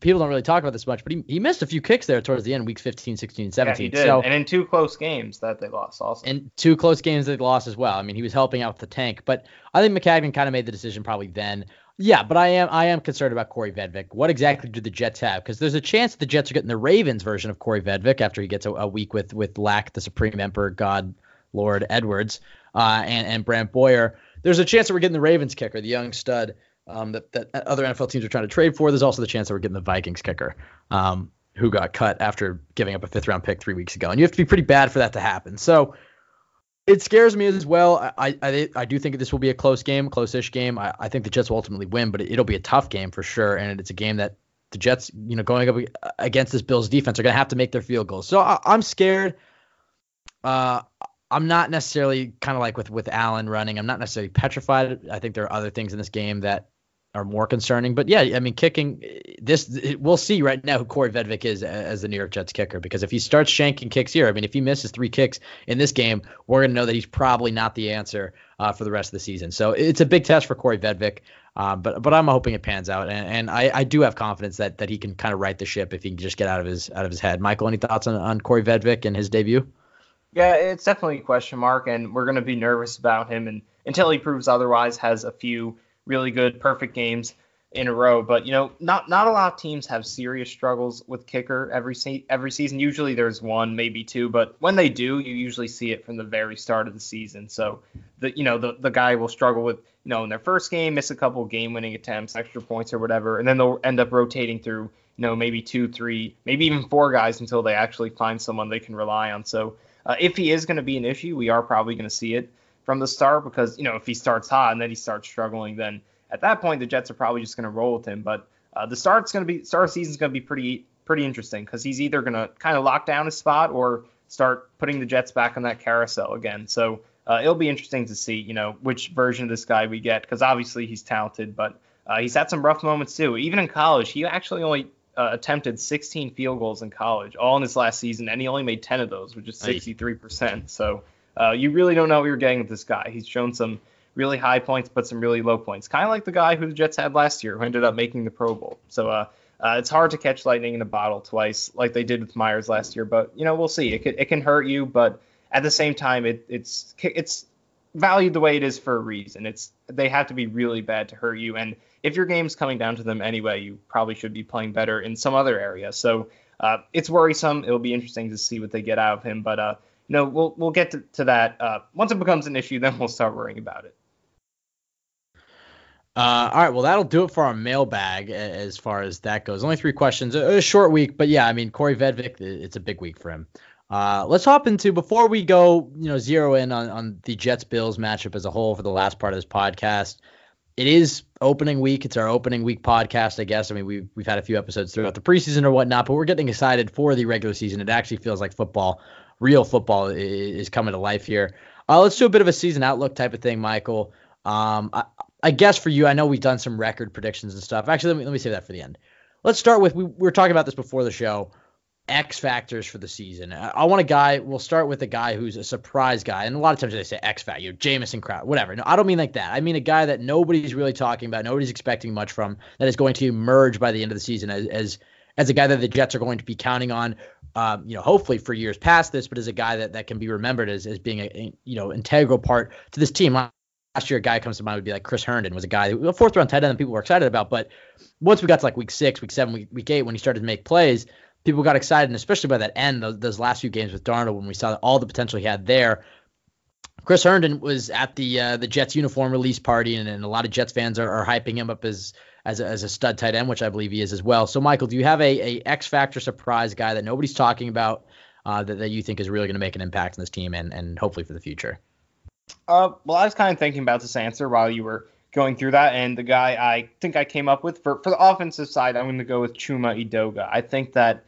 people don't really talk about this much, but he missed a few kicks there towards the end, weeks 15, 16, 17. Yeah, he did. So, and in two close games that they lost also. And two close games they lost as well. I mean, he was helping out with the tank, but I think Maccagnan kind of made the decision probably then. Yeah, but I am concerned about Corey Vedvik. What exactly do the Jets have? Because there's a chance the Jets are getting the Ravens version of Corey Vedvik after he gets a week with Lack, the Supreme Emperor, God, Lord Edwards, and Brant Boyer. There's a chance that we're getting the Ravens kicker, the young stud that other NFL teams are trying to trade for. There's also the chance that we're getting the Vikings kicker who got cut after giving up a fifth-round pick 3 weeks ago. And you have to be pretty bad for that to happen. So it scares me as well. I do think this will be a close game, close-ish game. I think the Jets will ultimately win, but it'll be a tough game for sure. And it's a game that the Jets, going up against this Bills defense, are going to have to make their field goals. So I'm scared. I'm not necessarily kind of like with Allen running. I'm not necessarily petrified. I think there are other things in this game that are more concerning. But yeah, I mean, kicking this, we'll see right now who Corey Vedvik is as the New York Jets kicker, because if he starts shanking kicks here, I mean, if he misses three kicks in this game, we're going to know that he's probably not the answer for the rest of the season. So it's a big test for Corey Vedvik, but I'm hoping it pans out. And I do have confidence that he can kind of right the ship if he can just get out of his head. Michael, any thoughts on Corey Vedvik and his debut? Yeah, it's definitely a question mark, and we're going to be nervous about him. And until he proves otherwise, has a few really good, perfect games in a row. But, not a lot of teams have serious struggles with kicker every season. Usually there's one, maybe two, but when they do, you usually see it from the very start of the season. So, the guy will struggle with, in their first game, miss a couple game-winning attempts, extra points or whatever, and then they'll end up rotating through, maybe two, three, maybe even four guys until they actually find someone they can rely on. So if he is going to be an issue, we are probably going to see it from the start, because if he starts hot and then he starts struggling, then at that point the Jets are probably just going to roll with him. But the start of the season is going to be pretty interesting, because he's either going to kind of lock down his spot or start putting the Jets back on that carousel again. So it'll be interesting to see which version of this guy we get, because obviously he's talented, but he's had some rough moments too. Even in college, he actually only attempted 16 field goals in college, all in his last season, and he only made 10 of those, which is 63%. So you really don't know what you're getting with this guy. He's shown some really high points, but some really low points. Kind of like the guy who the Jets had last year, who ended up making the Pro Bowl. So it's hard to catch lightning in a bottle twice, like they did with Myers last year. But we'll see. It can hurt you, but at the same time, it's valued the way it is for a reason. They have to be really bad to hurt you, and if your game's coming down to them anyway, you probably should be playing better in some other area. So it's worrisome. It'll be interesting to see what they get out of him, but we'll get to that. Once it becomes an issue, then we'll start worrying about it. All right, well, that'll do it for our mailbag as far as that goes. Only three questions. A short week, but yeah, I mean, Corey Vedvik, it's a big week for him. Let's hop into, before we go, zero in on the Jets-Bills matchup as a whole for the last part of this podcast. It is opening week. It's our opening week podcast, I guess. I mean, we've had a few episodes throughout the preseason or whatnot, but we're getting excited for the regular season. It actually feels like football. Real football is coming to life here. Let's do a bit of a season outlook type of thing, Michael. I guess for you, I know we've done some record predictions and stuff. Actually, let me save that for the end. Let's start with, we were talking about this before the show. X factors for the season. I want a guy. We'll start with a guy who's a surprise guy. And a lot of times they say X factor, Jameson Crowder, whatever. No, I don't mean like that. I mean a guy that nobody's really talking about, nobody's expecting much from, that is going to emerge by the end of the season as a guy that the Jets are going to be counting on, hopefully for years past this, but as a guy that can be remembered as being a integral part to this team. Last year, a guy comes to mind would be like Chris Herndon was a guy, a fourth round tight end that people were excited about. But once we got to like week 6, week 7, week 8, when he started to make plays, people got excited, and especially by that end, those last few games with Darnold, when we saw all the potential he had there. Chris Herndon was at the Jets uniform release party, and a lot of Jets fans are hyping him up as a stud tight end, which I believe he is as well. So, Michael, do you have a X factor surprise guy that nobody's talking about that you think is really going to make an impact on this team and hopefully for the future? Well, I was kind of thinking about this answer while you were going through that, and the guy I think I came up with for the offensive side, I'm going to go with Chuma Edoga. I think that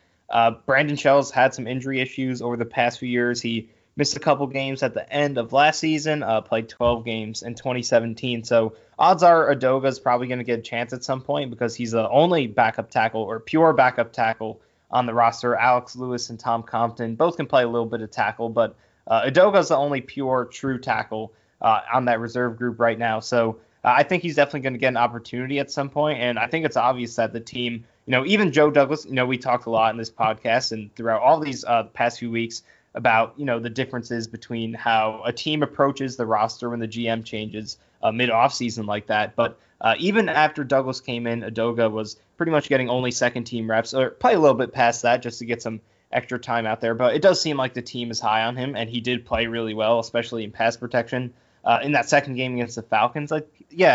Brandon Shell's had some injury issues over the past few years. He missed a couple games at the end of last season, played 12 games in 2017. So odds are Adoga's probably going to get a chance at some point because he's the only backup tackle or pure backup tackle on the roster. Alex Lewis and Tom Compton both can play a little bit of tackle, but Adoga's the only pure true tackle on that reserve group right now. So I think he's definitely going to get an opportunity at some point. And I think it's obvious that the team, even Joe Douglas, we talked a lot in this podcast and throughout all these past few weeks about, the differences between how a team approaches the roster when the GM changes mid-offseason like that. But even after Douglas came in, Edoga was pretty much getting only second-team reps, or probably a little bit past that just to get some extra time out there. But it does seem like the team is high on him, and he did play really well, especially in pass protection. In that second game against the Falcons, in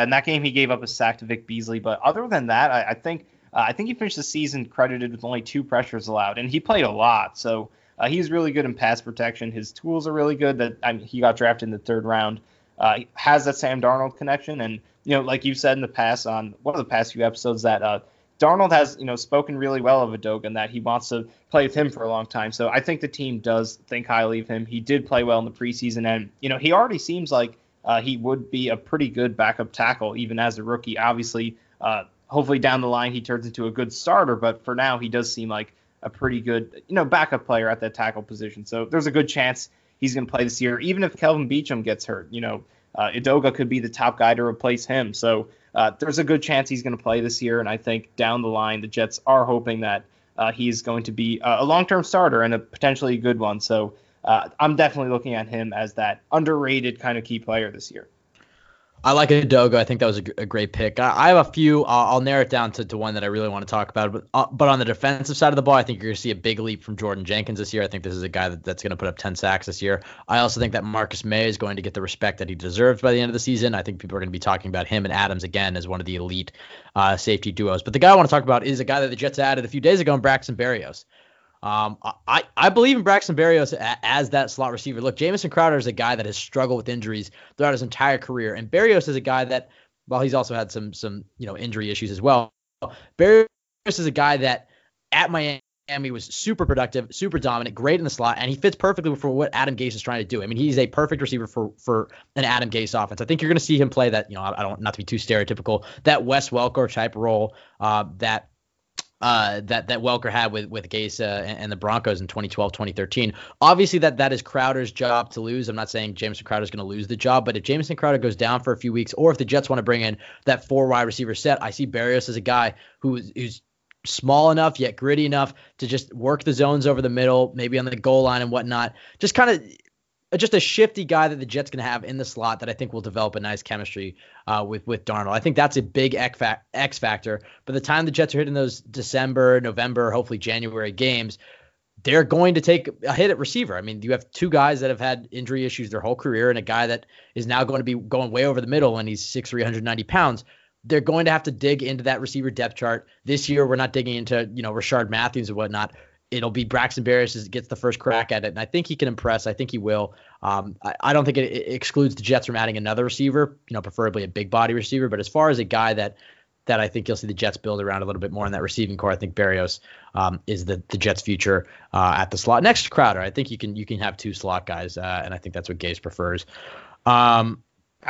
that game he gave up a sack to Vic Beasley. But other than that, I think he finished the season credited with only 2 pressures allowed, and he played a lot. So he's really good in pass protection. His tools are really good. He got drafted in the 3rd round. He has that Sam Darnold connection, and like you said in the past on one of the past few episodes, that Darnold has spoken really well of Edoga and that he wants to play with him for a long time. So I think the team does think highly of him. He did play well in the preseason, and he already seems like he would be a pretty good backup tackle even as a rookie. Obviously, hopefully down the line he turns into a good starter, but for now he does seem like a pretty good, backup player at that tackle position. So there's a good chance he's going to play this year, even if Kelvin Beachum gets hurt. Edoga could be the top guy to replace him. So there's a good chance he's going to play this year, and I think down the line the Jets are hoping that he's going to be a long-term starter and a potentially good one. So I'm definitely looking at him as that underrated kind of key player this year. I like Edoga. I think that was a great pick. I have a few. I'll narrow it down to one that I really want to talk about. But on the defensive side of the ball, I think you're going to see a big leap from Jordan Jenkins this year. I think this is a guy that's going to put up 10 sacks this year. I also think that Marcus May is going to get the respect that he deserves by the end of the season. I think people are going to be talking about him and Adams again as one of the elite safety duos. But the guy I want to talk about is a guy that the Jets added a few days ago in Braxton Berrios. I believe in Braxton Berrios as that slot receiver. Look, Jameson Crowder is a guy that has struggled with injuries throughout his entire career, and Berrios is a guy that, while he's also had some injury issues as well, Berrios is a guy that at Miami was super productive, super dominant, great in the slot, and he fits perfectly for what Adam Gase is trying to do. I mean, he's a perfect receiver for an Adam Gase offense. I think you're going to see him play that, I don't, not to be too stereotypical, that Wes Welker type role that Welker had with Gase and the Broncos in 2012, 2013. Obviously, that is Crowder's job to lose. I'm not saying Jameson Crowder is going to lose the job, but if Jameson Crowder goes down for a few weeks, or if the Jets want to bring in that 4 wide receiver set, I see Berrios as a guy who's small enough yet gritty enough to just work the zones over the middle, maybe on the goal line and whatnot. Just kind of just a shifty guy that the Jets can have in the slot that I think will develop a nice chemistry with Darnold. I think that's a big X factor. By the time the Jets are hitting those December, November, hopefully January games, they're going to take a hit at receiver. I mean, you have 2 guys that have had injury issues their whole career and a guy that is now going to be going way over the middle, and he's 6'3", 390 pounds. They're going to have to dig into that receiver depth chart. This year, we're not digging into, Rashard Matthews and whatnot. It'll be Braxton Berrios gets the first crack at it, and I think he can impress. I think he will. I don't think it excludes the Jets from adding another receiver, preferably a big body receiver. But as far as a guy that I think you'll see the Jets build around a little bit more in that receiving core, I think Berrios is the Jets' future at the slot. Next, Crowder. I think you can have 2 slot guys, and I think that's what Gase prefers. I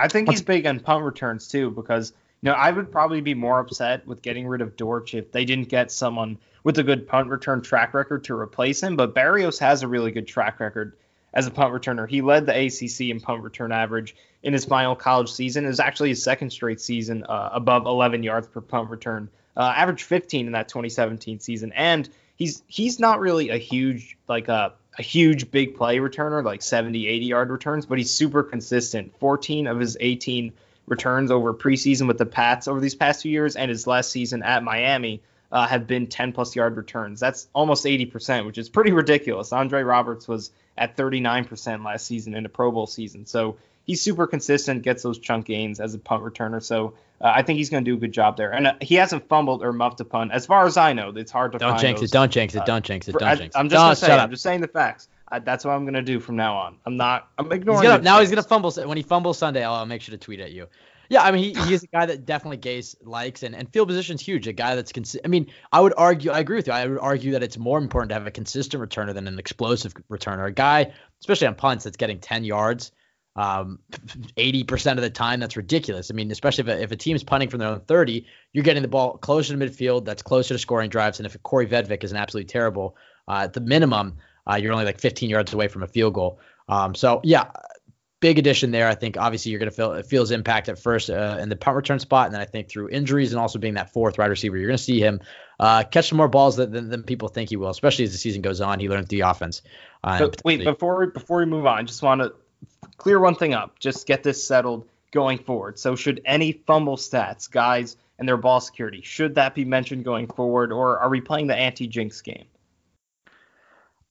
think he's big on punt returns too because No, I would probably be more upset with getting rid of Dortch if they didn't get someone with a good punt return track record to replace him. But Berrios has a really good track record as a punt returner. He led the ACC in punt return average in his final college season. It was actually his second straight season above 11 yards per punt return, averaged 15 in that 2017 season. And he's not really a huge, like a huge big play returner, like 70, 80 yard returns, but he's super consistent. 14 of his 18 returns over preseason with the Pats over these past 2 years and his last season at Miami have been 10 plus yard returns. That's almost 80%, which is pretty ridiculous. Andre Roberts was at 39% last season in a Pro Bowl season. So he's super consistent, gets those chunk gains as a punt returner. So I think he's going to do a good job there. And he hasn't fumbled or muffed a punt. As far as I know, it's hard to find those. Don't jinx it, don't jinx it, don't jinx it. I'm just saying the facts. That's what I'm going to do from now on. I'm ignoring it. Now he's going to fumble. When he fumbles Sunday, I'll make sure to tweet at you. Yeah, I mean, he's a guy that definitely Gase likes, and field position's huge. A guy that's I agree with you. I would argue that it's more important to have a consistent returner than an explosive returner. A guy, especially on punts, that's getting 10 yards 80% of the time. That's ridiculous. I mean, especially if a team's punting from their own 30, you're getting the ball closer to midfield. That's closer to scoring drives. And if Corey Vedvik is an absolutely terrible, at the minimum, you're only like 15 yards away from a field goal. So yeah, big addition there. I think obviously you're going to feel his impact at first in the punt return spot, and then I think through injuries and also being that fourth wide receiver, you're going to see him catch some more balls than people think he will. Especially as the season goes on, he learns the offense. Wait, before we move on, just want to clear one thing up. Just get this settled going forward. So should any fumble stats, guys, and their ball security, should that be mentioned going forward, or are we playing the anti-jinx game?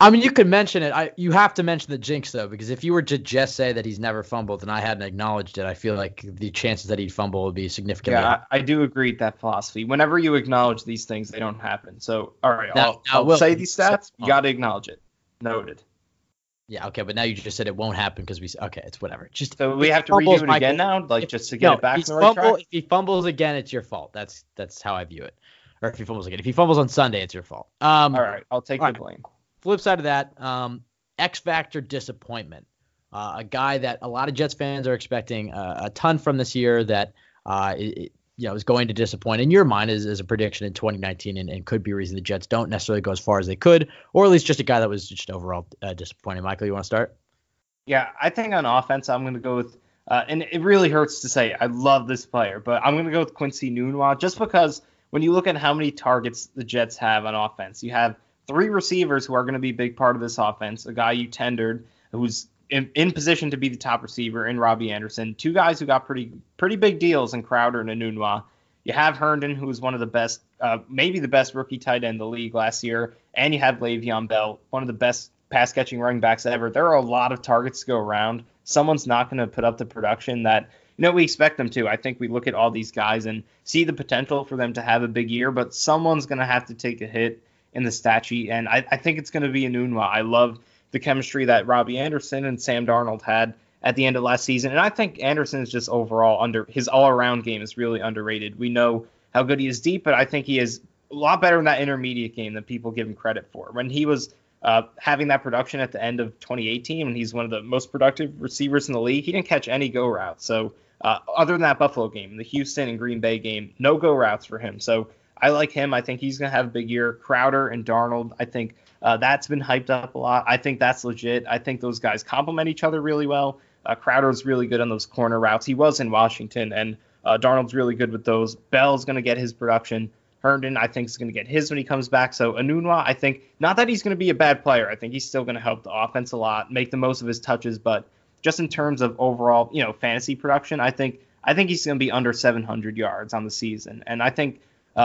I mean, you could mention it. You have to mention the jinx, though, because if you were to just say that he's never fumbled and I hadn't acknowledged it, I feel like the chances that he'd fumble would be significantly. Yeah, I do agree with that philosophy. Whenever you acknowledge these things, they don't happen. So, all right, I'll say these stats. You got to acknowledge it. Noted. Yeah, okay, but now you just said it won't happen because it's whatever. So we have to redo it again now, just to get it back on the right track? If he fumbles again, it's your fault. That's how I view it. Or if he fumbles again. If he fumbles on Sunday, it's your fault. All right, I'll take the blame. Flip side of that, X-Factor disappointment. A guy that a lot of Jets fans are expecting a ton from this year that is going to disappoint in your mind is a prediction in 2019 and could be a reason the Jets don't necessarily go as far as they could, or at least just a guy that was just overall disappointing. Michael, you want to start? Yeah, I think on offense I'm going to go with and it really hurts to say I love this player, but I'm going to go with Quincy Enunwa just because when you look at how many targets the Jets have on offense, you have three receivers who are going to be a big part of this offense, a guy you tendered who's in position to be the top receiver in Robbie Anderson, two guys who got pretty big deals in Crowder and Enunwa. You have Herndon, who was one of the best, maybe the best rookie tight end in the league last year, and you have Le'Veon Bell, one of the best pass-catching running backs ever. There are a lot of targets to go around. Someone's not going to put up the production that we expect them to. I think we look at all these guys and see the potential for them to have a big year, but someone's going to have to take a hit in the stat sheet, and I think it's going to be Enunwa. I love the chemistry that Robbie Anderson and Sam Darnold had at the end of last season, and I think Anderson is just overall his all-around game is really underrated. We know how good he is deep, but I think he is a lot better in that intermediate game than people give him credit for. When he was having that production at the end of 2018, when he's one of the most productive receivers in the league, he didn't catch any go routes. So other than that Buffalo game, the Houston and Green Bay game, no go routes for him. So I like him. I think he's going to have a big year. Crowder and Darnold, I think that's been hyped up a lot. I think that's legit. I think those guys complement each other really well. Crowder's really good on those corner routes. He was in Washington, and Darnold's really good with those. Bell's going to get his production. Herndon, I think, is going to get his when he comes back. So Enunwa, I think, not that he's going to be a bad player. I think he's still going to help the offense a lot, make the most of his touches. But just in terms of overall, fantasy production, I think he's going to be under 700 yards on the season. And I think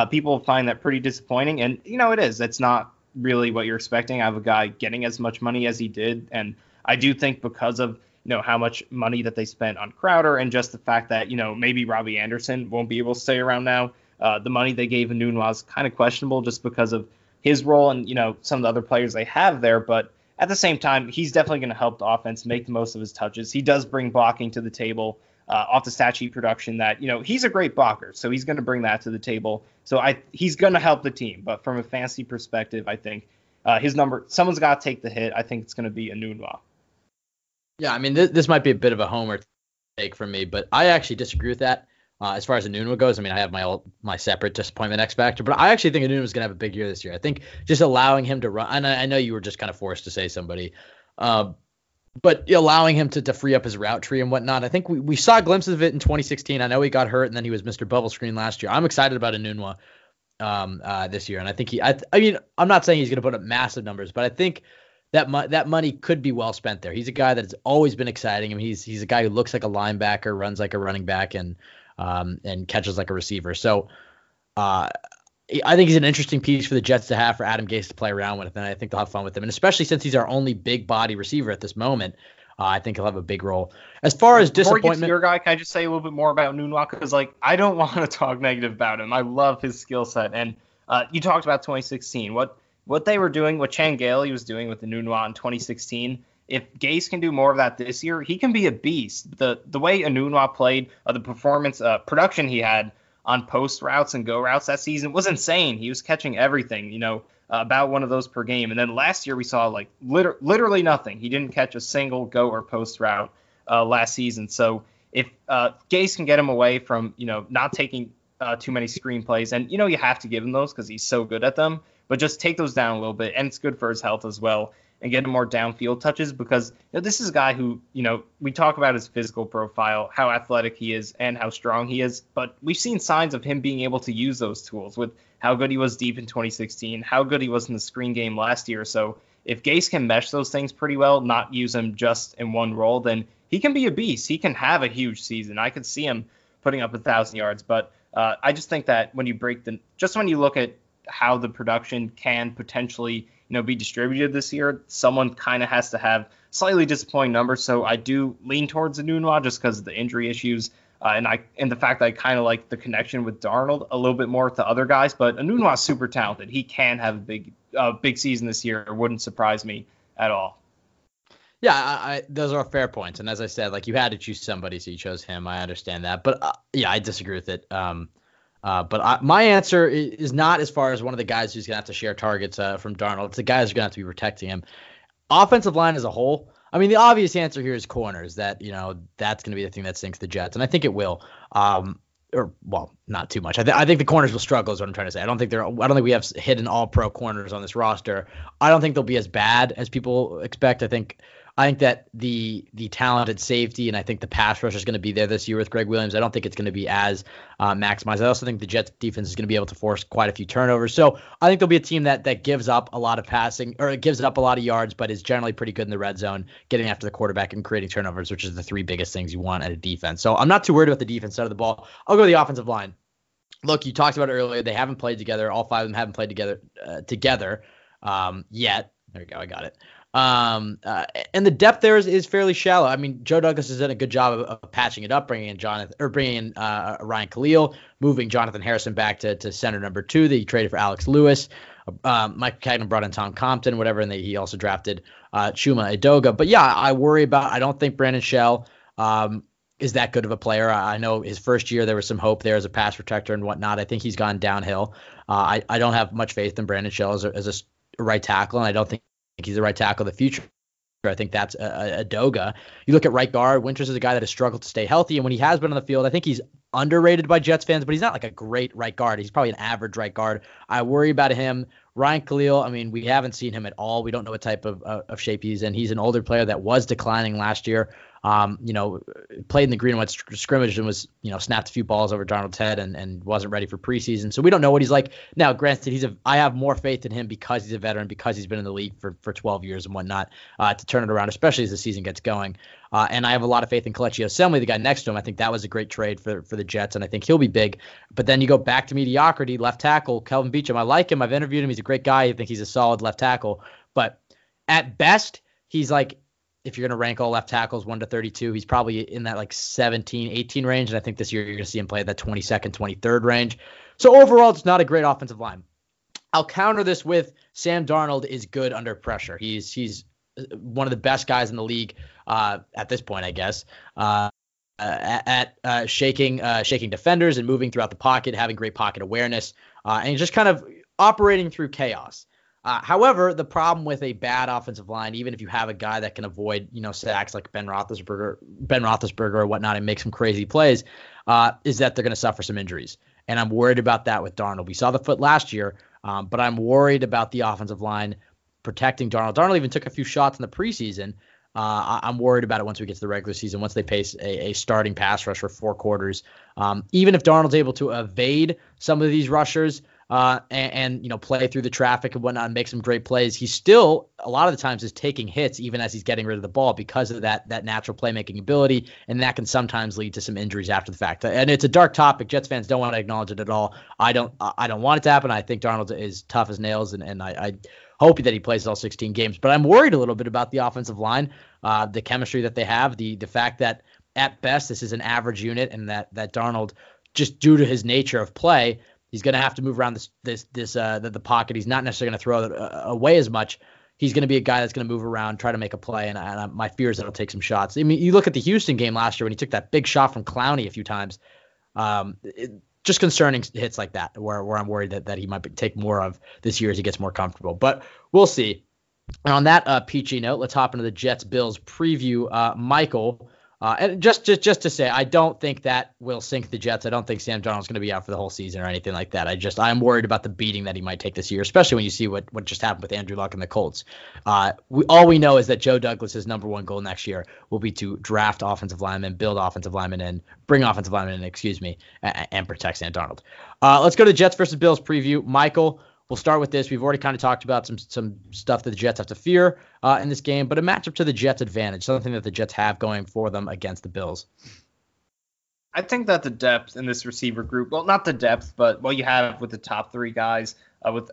people find that pretty disappointing, and it is. That's not really what you're expecting. I have a guy getting as much money as he did, and I do think because of how much money that they spent on Crowder and just the fact that maybe Robbie Anderson won't be able to stay around now. The money they gave Enunwa is kind of questionable just because of his role and some of the other players they have there. But at the same time, he's definitely going to help the offense make the most of his touches. He does bring blocking to the table. Off the stat sheet production that, he's a great blocker, so he's going to bring that to the table. So he's going to help the team. But from a fantasy perspective, I think someone's got to take the hit. I think it's going to be Enunwa. Yeah, I mean, this might be a bit of a homer take for me, but I actually disagree with that. As far as Enunwa goes, I mean, I have my separate disappointment X factor, but I actually think Enunwa is going to have a big year this year. I think just allowing him to run, and I know you were just kind of forced to say somebody, but allowing him to free up his route tree and whatnot. I think we saw glimpses of it in 2016. I know he got hurt, and then he was Mr. Bubble Screen last year. I'm excited about Enunwa this year, and I think I mean, I'm not saying he's going to put up massive numbers, but I think that money could be well spent there. He's a guy that's always been exciting. I mean, he's a guy who looks like a linebacker, runs like a running back, and catches like a receiver. So I think he's an interesting piece for the Jets to have, for Adam Gase to play around with, and I think they'll have fun with him. And especially since he's our only big body receiver at this moment, I think he'll have a big role. As far as disappointment, your guy, can I just say a little bit more about Enunwa? Because I don't want to talk negative about him. I love his skill set. And you talked about 2016. What they were doing, what Chan Gailey was doing with Enunwa in 2016. If Gase can do more of that this year, he can be a beast. The way Enunwa played, the performance production he had on post routes and go routes that season was insane. He was catching everything, about one of those per game. And then last year we saw literally nothing. He didn't catch a single go or post route last season. So if Gase can get him away from, not taking too many screenplays, and, you have to give him those because he's so good at them, but just take those down a little bit, and it's good for his health as well. And get him more downfield touches, because this is a guy who, we talk about his physical profile, how athletic he is and how strong he is. But we've seen signs of him being able to use those tools with how good he was deep in 2016, how good he was in the screen game last year. So if Gase can mesh those things pretty well, not use him just in one role, then he can be a beast. He can have a huge season. I could see him putting up 1,000 yards. But I just think that when you look at how the production can potentially be distributed this year, someone kind of has to have slightly disappointing numbers. So I do lean towards Enunwa just because of the injury issues and the fact that I kind of like the connection with Darnold a little bit more to other guys. But Enunwa is super talented. He can have a big season this year. It wouldn't surprise me at all. Yeah, those are fair points. And as I said, you had to choose somebody, so you chose him. I understand that, but yeah, I disagree with it. But my answer is not as far as one of the guys who's going to have to share targets from Darnold. It's the guys who are going to have to be protecting him. Offensive line as a whole, I mean, the obvious answer here is corners. That, that's going to be the thing that sinks the Jets, and I think it will. Not too much. I think the corners will struggle is what I'm trying to say. I don't think we have hidden all-pro corners on this roster. I don't think they'll be as bad as people expect. I think that the talented safety, and I think the pass rush is going to be there this year with Gregg Williams. I don't think it's going to be as maximized. I also think the Jets defense is going to be able to force quite a few turnovers. So I think they'll be a team that gives up a lot of passing, or gives up a lot of yards, but is generally pretty good in the red zone, getting after the quarterback and creating turnovers, which is the three biggest things you want at a defense. So I'm not too worried about the defense side of the ball. I'll go to the offensive line. Look, you talked about it earlier. They haven't played together. All five of them haven't played together yet. There we go. I got it. And the depth there is fairly shallow. I mean, Joe Douglas has done a good job of patching it up, bringing in Ryan Kalil, moving Jonathan Harrison back to center number 2. They traded for Alex Lewis. Mike Maccagnan brought in Tom Compton, whatever, and he also drafted Chuma Edoga. But yeah, I don't think Brandon Shell is that good of a player. I know his first year there was some hope there as a pass protector and whatnot. I think he's gone downhill. I don't have much faith in Brandon Shell as a right tackle, and I don't think he's the right tackle of the future. I think that's Edoga. You look at right guard, Winters is a guy that has struggled to stay healthy, and when he has been on the field, I think he's underrated by Jets fans, but he's not a great right guard. He's probably an average right guard. I worry about him. Ryan Kalil, I mean, we haven't seen him at all. We don't know what type of shape he's in. He's an older player that was declining last year. Played in the green and white scrimmage and was, snapped a few balls over Darnold's head and wasn't ready for preseason. So we don't know what he's like. Now, granted, I have more faith in him because he's a veteran, because he's been in the league for 12 years and whatnot, to turn it around, especially as the season gets going. And I have a lot of faith in Kelechi Osemele, the guy next to him. I think that was a great trade for the Jets, and I think he'll be big. But then you go back to mediocrity, left tackle, Kelvin Beachum. I like him. I've interviewed him. He's a great guy. I think he's a solid left tackle. But at best, he's if you're going to rank all left tackles 1 to 32, he's probably in that 17, 18 range. And I think this year you're going to see him play at that 22nd, 23rd range. So overall, it's not a great offensive line. I'll counter this with Sam Darnold is good under pressure. He's one of the best guys in the league at this point, I guess, at shaking defenders and moving throughout the pocket, having great pocket awareness, and just kind of operating through chaos. However, the problem with a bad offensive line, even if you have a guy that can avoid, sacks like Ben Roethlisberger or whatnot, and make some crazy plays, is that they're going to suffer some injuries. And I'm worried about that with Darnold. We saw the foot last year, but I'm worried about the offensive line protecting Darnold. Darnold even took a few shots in the preseason. I'm worried about it once we get to the regular season, once they pace a starting pass rush for four quarters. Even if Darnold's able to evade some of these rushers and play through the traffic and whatnot and make some great plays, he still, a lot of the times, is taking hits even as he's getting rid of the ball because of that natural playmaking ability, and that can sometimes lead to some injuries after the fact. And it's a dark topic. Jets fans don't want to acknowledge it at all. I don't want it to happen. I think Darnold is tough as nails, and I hope that he plays all 16 games. But I'm worried a little bit about the offensive line, the chemistry that they have, the fact that at best this is an average unit, and that Darnold, just due to his nature of play, he's going to have to move around the pocket. He's not necessarily going to throw away as much. He's going to be a guy that's going to move around, try to make a play, and my fear is that he'll take some shots. I mean, you look at the Houston game last year when he took that big shot from Clowney a few times. Just concerning hits like that, where I'm worried that he might take more of this year as he gets more comfortable. But we'll see. And on that peachy note, let's hop into the Jets-Bills preview. Michael, and just to say, I don't think that will sink the Jets. I don't think Sam Darnold's going to be out for the whole season or anything like that. I'm worried about the beating that he might take this year, especially when you see what just happened with Andrew Luck and the Colts. All we know is that Joe Douglas' number one goal next year will be to draft offensive linemen, bring offensive linemen in, and protect Sam Darnold. Let's go to the Jets versus Bills preview. Michael, we'll start with this. We've already kind of talked about some stuff that the Jets have to fear in this game, but a matchup to the Jets' advantage, something that the Jets have going for them against the Bills. I think that the depth in this receiver group, well, not the depth, but what you have with the top three guys, with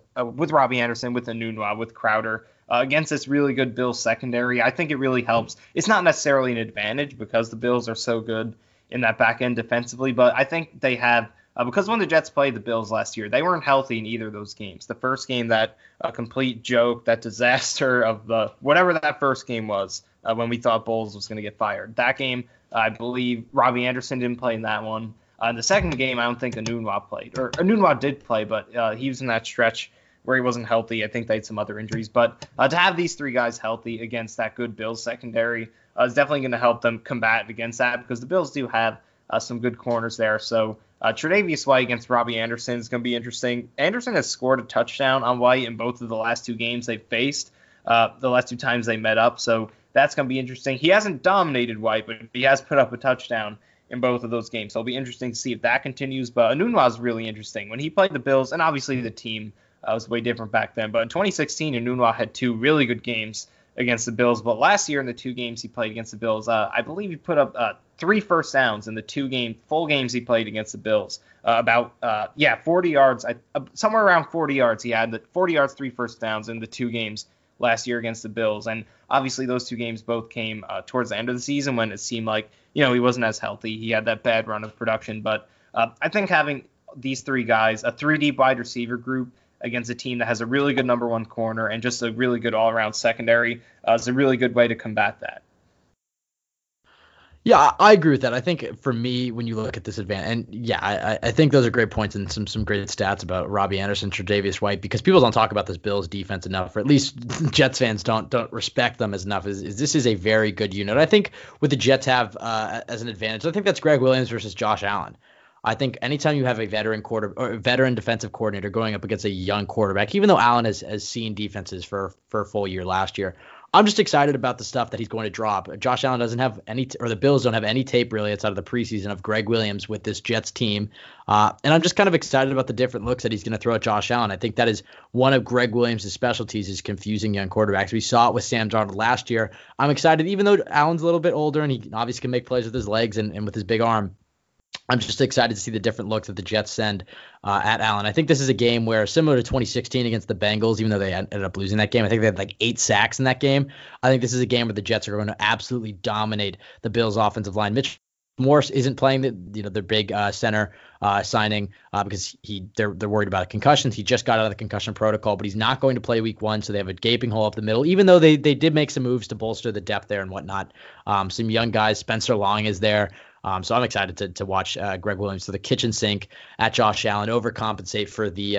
Robbie Anderson, with Enunwa, with Crowder, against this really good Bills secondary, I think it really helps. It's not necessarily an advantage because the Bills are so good in that back end defensively, but I think they have. Because when the Jets played the Bills last year, they weren't healthy in either of those games. The first game, that complete joke, that disaster of whatever that first game was, when we thought Bowles was going to get fired. That game, I believe Robbie Anderson didn't play in that one. In the second game, I don't think Enunwa played. Or Enunwa did play, but he was in that stretch where he wasn't healthy. I think they had some other injuries. But to have these three guys healthy against that good Bills secondary is definitely going to help them combat against that, because the Bills do have some good corners there. So Tre'Davious White against Robbie Anderson is going to be interesting. Anderson has scored a touchdown on White in both of the last two games they faced, the last two times they met up. So that's going to be interesting. He hasn't dominated White, but he has put up a touchdown in both of those games. So it'll be interesting to see if that continues. But Enunwa is really interesting. When he played the Bills, and obviously the team was way different back then, but in 2016, Enunwa had two really good games against the Bills. But last year in the two games he played against the Bills, I believe he put up three first downs in the full games he played against the Bills. 40 yards, somewhere around 40 yards. He had 40 yards, three first downs in the two games last year against the Bills. And obviously those two games both came towards the end of the season when it seemed like, he wasn't as healthy. He had that bad run of production. But I think having these three guys, a three-deep wide receiver group, against a team that has a really good number one corner and just a really good all-around secondary is a really good way to combat that. Yeah, I agree with that. I think for me, when you look at this advantage, and yeah, I think those are great points and some great stats about Robbie Anderson, Tre'Davious White, because people don't talk about this Bills defense enough, or at least Jets fans don't respect them as enough. Is this is a very good unit. I think what the Jets have as an advantage, I think that's Gregg Williams versus Josh Allen. I think anytime you have a veteran defensive coordinator going up against a young quarterback, even though Allen has seen defenses for a full year last year, I'm just excited about the stuff that he's going to drop. Josh Allen doesn't have any, or the Bills don't have any tape really outside of the preseason of Gregg Williams with this Jets team. And I'm just kind of excited about the different looks that he's going to throw at Josh Allen. I think that is one of Gregg Williams' specialties, is confusing young quarterbacks. We saw it with Sam Darnold last year. I'm excited, even though Allen's a little bit older and he obviously can make plays with his legs and with his big arm. I'm just excited to see the different looks that the Jets send at Allen. I think this is a game where, similar to 2016 against the Bengals, even though they ended up losing that game, I think they had like 8 sacks in that game. I think this is a game where the Jets are going to absolutely dominate the Bills' offensive line. Mitch Morse isn't playing the big center signing because they're worried about concussions. He just got out of the concussion protocol, but he's not going to play week 1, so they have a gaping hole up the middle, even though they did make some moves to bolster the depth there and whatnot. Some young guys, Spencer Long is there. So I'm excited to watch Gregg Williams throw the kitchen sink at Josh Allen, overcompensate for the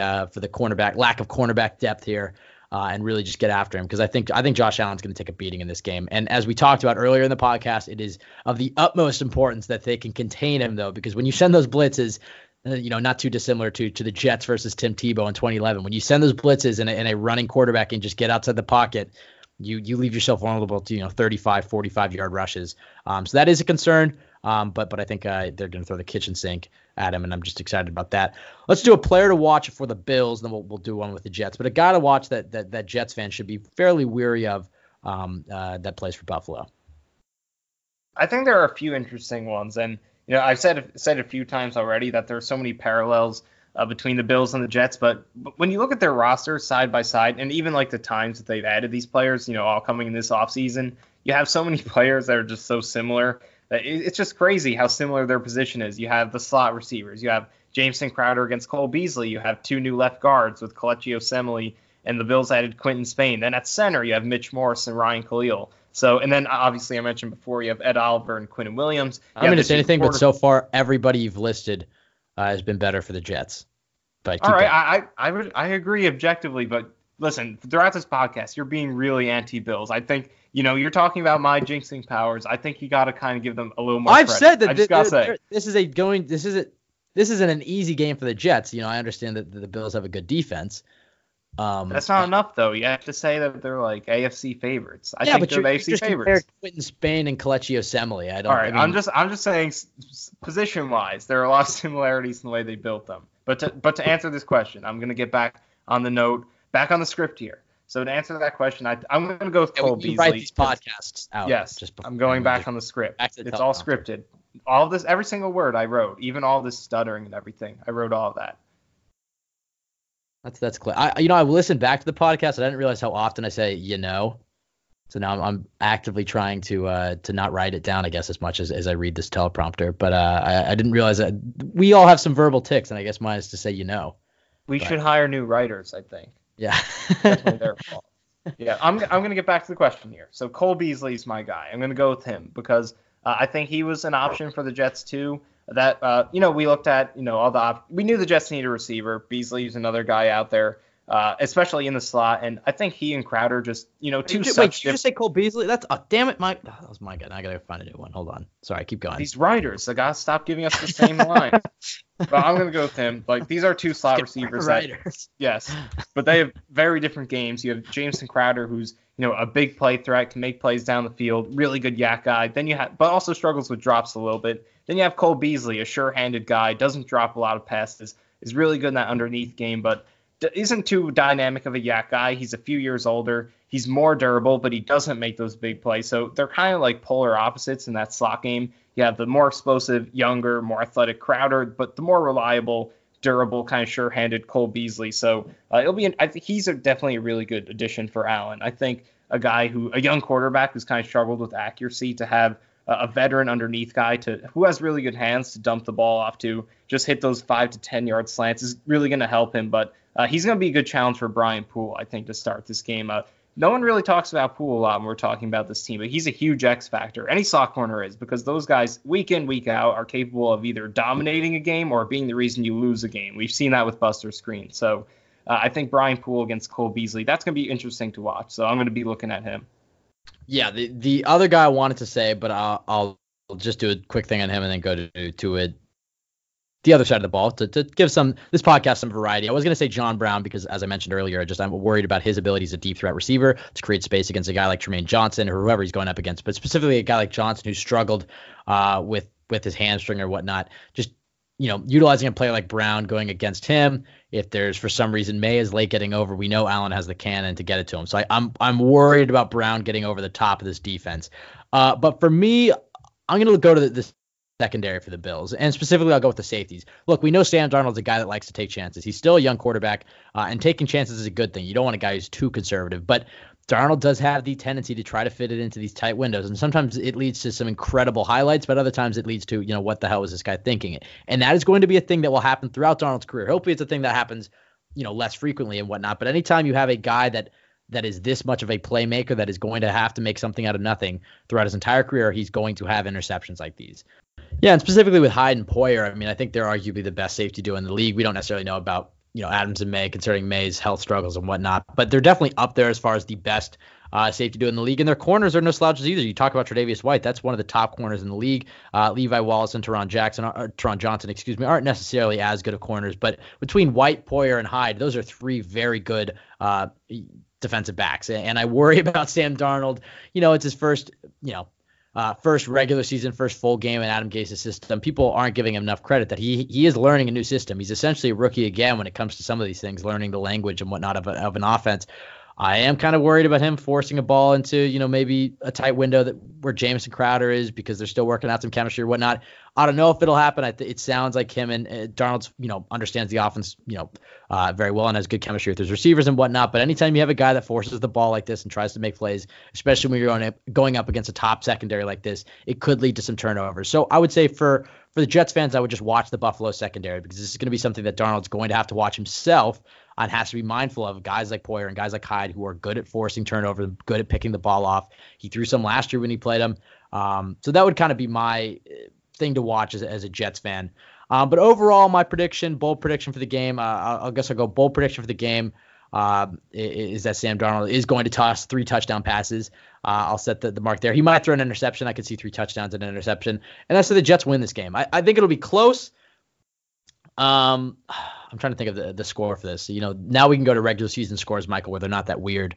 lack of cornerback depth here. and really just get after him, because I think Josh Allen's going to take a beating in this game. And as we talked about earlier in the podcast, it is of the utmost importance that they can contain him, though, because when you send those blitzes, not too dissimilar to the Jets versus Tim Tebow in 2011, when you send those blitzes and a running quarterback can just get outside the pocket, you leave yourself vulnerable to 35, 45-yard rushes. So that is a concern. But I think they're going to throw the kitchen sink at him, and I'm just excited about that. Let's do a player to watch for the Bills, and then we'll do one with the Jets. But a guy to watch that Jets fan should be fairly weary of that plays for Buffalo. I think there are a few interesting ones, and I've said a few times already that there are so many parallels between the Bills and the Jets. But when you look at their roster side by side, and even like the times that they've added these players, all coming in this offseason, you have so many players that are just so similar. It's just crazy how similar their position is. You have the slot receivers. You have Jameson Crowder against Cole Beasley. You have two new left guards with Kelechi Osemele, and the Bills added Quinton Spain. Then at center, you have Mitch Morse and Ryan Kalil. So, and then obviously I mentioned before, you have Ed Oliver and Quinton Williams. I'm going to say anything, but so far everybody you've listed has been better for the Jets. But all right, I agree objectively, but listen, throughout this podcast, you're being really anti-Bills. I think. You're talking about my jinxing powers. I think you got to kind of give them a little more credit. I've said that this isn't an easy game for the Jets. I understand that the Bills have a good defense. That's not enough, though. You have to say that they're like AFC favorites. I think they're AFC favorites. Quinton Spain and Kelechi Osemele. I'm just saying position-wise, there are a lot of similarities in the way they built them. But to answer this question, I'm going to get back on the script here. So to answer that question, I'm going to go with Cole Beasley. You write these podcasts out. Yes, just I'm going back on the script. It's all scripted. All this, every single word I wrote, even all this stuttering and everything, I wrote all of that. That's clear. I listened back to the podcast, and I didn't realize how often I say So now I'm actively trying to not write it down, I guess, as much as I read this teleprompter. But I didn't realize that we all have some verbal tics, and I guess mine is to say We should hire new writers, I think. Yeah. Definitely their fault. Yeah, I'm going to get back to the question here. So Cole Beasley's my guy. I'm going to go with him because I think he was an option for the Jets too. That we looked at, all the we knew the Jets need a receiver. Beasley's another guy out there, especially in the slot, and I think he and Crowder just, Wait, did you just say Cole Beasley? That's damn it, Mike. That was my guy. I got to find a new one. Hold on. Sorry, keep going. These writers, they got to stop giving us the same line. But I'm going to go with him. Like, these are two slot receivers. Yes, but they have very different games. You have Jameson Crowder, who's, a big play threat, can make plays down the field, really good yak guy. Then you have, but also struggles with drops a little bit. Then you have Cole Beasley, a sure-handed guy, doesn't drop a lot of passes, is really good in that underneath game, but isn't too dynamic of a yak guy. He's a few years older. He's more durable, but he doesn't make those big plays. So they're kind of like polar opposites in that slot game. You have the more explosive, younger, more athletic Crowder, but the more reliable, durable, kind of sure-handed Cole Beasley. So he's definitely a really good addition for Allen. I think a young quarterback who's kind of struggled with accuracy, to have a veteran underneath guy who has really good hands to dump the ball off to, just hit those 5 to 10 yard slants, is really going to help him. But he's going to be a good challenge for Brian Poole, I think, to start this game. No one really talks about Poole a lot when we're talking about this team, but he's a huge X factor. Any slot corner is, because those guys, week in, week out, are capable of either dominating a game or being the reason you lose a game. We've seen that with Buster Screen. So I think Brian Poole against Cole Beasley, that's going to be interesting to watch. So I'm going to be looking at him. Yeah, the other guy I wanted to say, but I'll just do a quick thing on him and then go to it. The other side of the ball to give this podcast some variety. I was going to say John Brown because, as I mentioned earlier, I'm worried about his ability as a deep threat receiver to create space against a guy like Trumaine Johnson or whoever he's going up against, but specifically a guy like Johnson who struggled with his hamstring or whatnot. Just utilizing a player like Brown going against him. If there's, for some reason, May is late getting over, we know Allen has the cannon to get it to him. So I'm worried about Brown getting over the top of this defense. But for me, I'm going to go to this secondary for the Bills, and specifically I'll go with the safeties. Look, we know Sam Darnold's a guy that likes to take chances. He's still a young quarterback, and taking chances is a good thing. You don't want a guy who's too conservative, but Darnold does have the tendency to try to fit it into these tight windows, and sometimes it leads to some incredible highlights, but other times it leads to, what the hell was this guy thinking? And that is going to be a thing that will happen throughout Darnold's career. Hopefully it's a thing that happens, less frequently and whatnot, but anytime you have a guy that is this much of a playmaker that is going to have to make something out of nothing throughout his entire career, he's going to have interceptions like these. Yeah, and specifically with Hyde and Poyer, I think they're arguably the best safety duo in the league. We don't necessarily know about Adams and May, considering May's health struggles and whatnot. But they're definitely up there as far as the best safety duo in the league. And their corners are no slouches either. You talk about Tre'Davious White. That's one of the top corners in the league. Levi Wallace and Teron Johnson aren't necessarily as good of corners. But between White, Poyer, and Hyde, those are three very good defensive backs. And I worry about Sam Darnold. It's his first regular season, first full game in Adam Gase's system. People aren't giving him enough credit that he is learning a new system. He's essentially a rookie again when it comes to some of these things, learning the language and whatnot of an offense. I am kind of worried about him forcing a ball into, maybe a tight window where Jameson Crowder is, because they're still working out some chemistry or whatnot. I don't know if it'll happen. It sounds like him and Darnold's, understands the offense, very well and has good chemistry with his receivers and whatnot. But anytime you have a guy that forces the ball like this and tries to make plays, especially when you're going up against a top secondary like this, it could lead to some turnovers. So I would say for the Jets fans, I would just watch the Buffalo secondary, because this is going to be something that Darnold's going to have to watch himself and has to be mindful of guys like Poyer and guys like Hyde, who are good at forcing turnover, good at picking the ball off. He threw some last year when he played him. So that would kind of be my thing to watch as a Jets fan. But overall, my bold prediction for the game, is that Sam Darnold is going to toss three touchdown passes. I'll set the mark there. He might throw an interception. I could see three touchdowns and an interception. And that's how the Jets win this game. I think it'll be close. I'm trying to think of the score for this. Now we can go to regular season scores, Michael, where they're not that weird.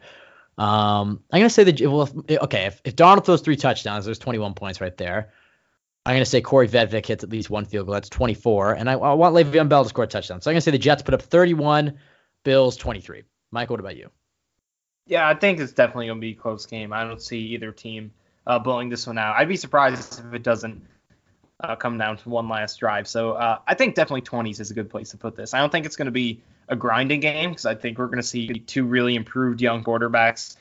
I'm going to say if Darnold throws three touchdowns, there's 21 points right there. I'm going to say Corey Vedvik hits at least one field goal. That's 24. And I want Le'Veon Bell to score a touchdown. So I'm going to say the Jets put up 31, Bills 23. Michael, what about you? Yeah, I think it's definitely going to be a close game. I don't see either team blowing this one out. I'd be surprised if it doesn't come down to one last drive. So I think definitely 20s is a good place to put this. I don't think it's going to be a grinding game, because I think we're going to see two really improved young quarterbacks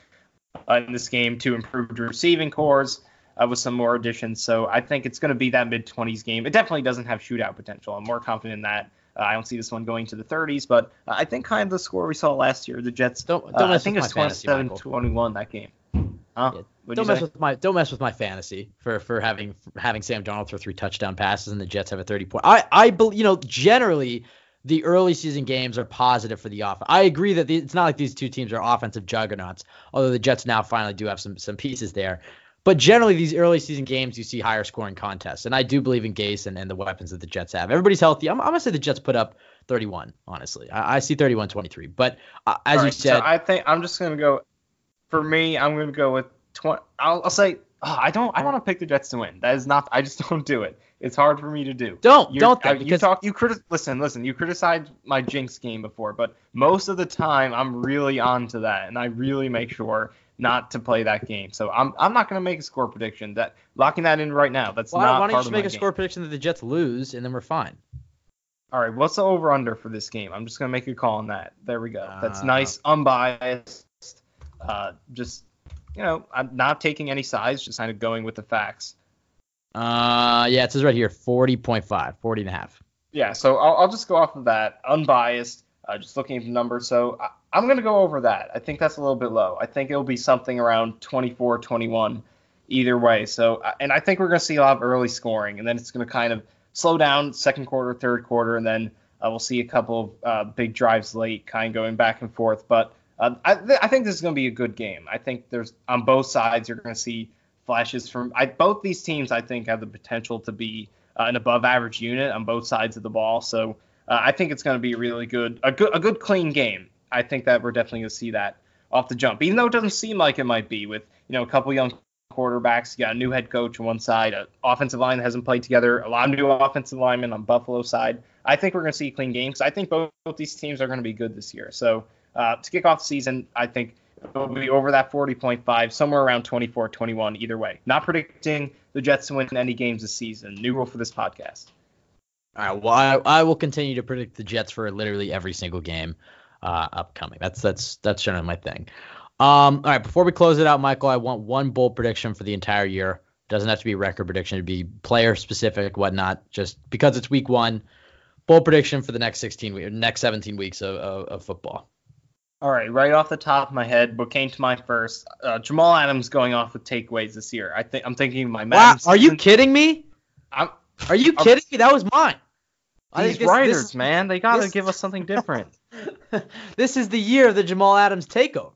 in this game, two improved receiving cores with some more additions. So I think it's going to be that mid-20s game. It definitely doesn't have shootout potential. I'm more confident in that. I don't see this one going to the 30s, but I think kind of the score we saw last year, the Jets, don't I think it was 27-21 that game. Huh? Yeah. Don't mess with my fantasy for having Sam Darnold throw three touchdown passes and the Jets have a 30-point. I believe generally the early season games are positive for the offense. I agree that it's not like these two teams are offensive juggernauts, although the Jets now finally do have some pieces there. But generally, these early season games, you see higher scoring contests. And I do believe in Gase and the weapons that the Jets have. Everybody's healthy. I'm going to say the Jets put up 31, honestly. I see 31-23. But as you said. So I think I'm just going to go. For me, I'm going to go with 20. I'll say I want to pick the Jets to win. That is not. I just don't do it. It's hard for me to do. Listen. You criticized my jinx game before, but most of the time I'm really on to that, and I really make sure not to play that game. So I'm not going to make a score prediction. That locking that in right now. That's not part of my game. Why don't you just make a score prediction that the Jets lose, and then we're fine. All right. What's the over under for this game? I'm just going to make a call on that. There we go. That's nice, unbiased. I'm not taking any sides, just kind of going with the facts. It says right here 40.5, 40 and a half. Yeah, so I'll just go off of that, unbiased, just looking at the numbers. So I'm going to go over that. I think that's a little bit low. I think it'll be something around 24, 21 either way. So, and I think we're going to see a lot of early scoring, and then it's going to kind of slow down second quarter, third quarter, and then we'll see a couple of big drives late, kind of going back and forth. But I think this is going to be a good game. I think there's on both sides you're going to see flashes from both these teams. I think have the potential to be an above-average unit on both sides of the ball. So I think it's going to be really good, a good clean game. I think that we're definitely going to see that off the jump, even though it doesn't seem like it might be with a couple young quarterbacks. You got a new head coach on one side, an offensive line that hasn't played together, a lot of new offensive linemen on Buffalo's side. I think we're going to see clean games. I think both these teams are going to be good this year. So. To kick off the season, I think it'll be over that 40.5, somewhere around 24-21 either way. Not predicting the Jets to win any games this season. New rule for this podcast. All right, well, I will continue to predict the Jets for literally every single game upcoming. That's generally my thing. All right, before we close it out, Michael, I want one bold prediction for the entire year. Doesn't have to be a record prediction. It'd be player-specific, whatnot, just because it's week one. Bold prediction for the next 17 weeks of football. All right off the top of my head, what came to mind first, Jamal Adams going off with takeaways this year. I'm thinking my man. Wow, are you kidding me? Are you kidding me? That was mine. These writers, man, they got to give us something different. This is the year of the Jamal Adams takeover.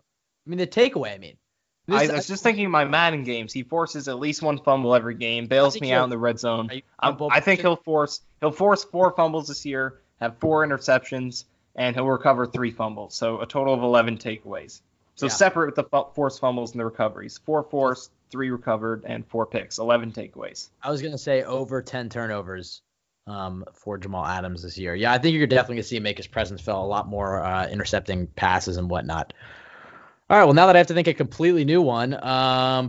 I mean, the takeaway. I was just thinking my Madden games. He forces at least one fumble every game, bails me out in the red zone. I think he'll force four fumbles this year, have four interceptions, and he'll recover three fumbles. So a total of 11 takeaways. So separate with the forced fumbles and the recoveries. 4 forced, 3 recovered, and 4 picks. 11 takeaways. I was going to say over 10 turnovers for Jamal Adams this year. Yeah, I think you're definitely going to see him make his presence felt a lot more intercepting passes and whatnot. All right, well, now that I have to think a completely new one, a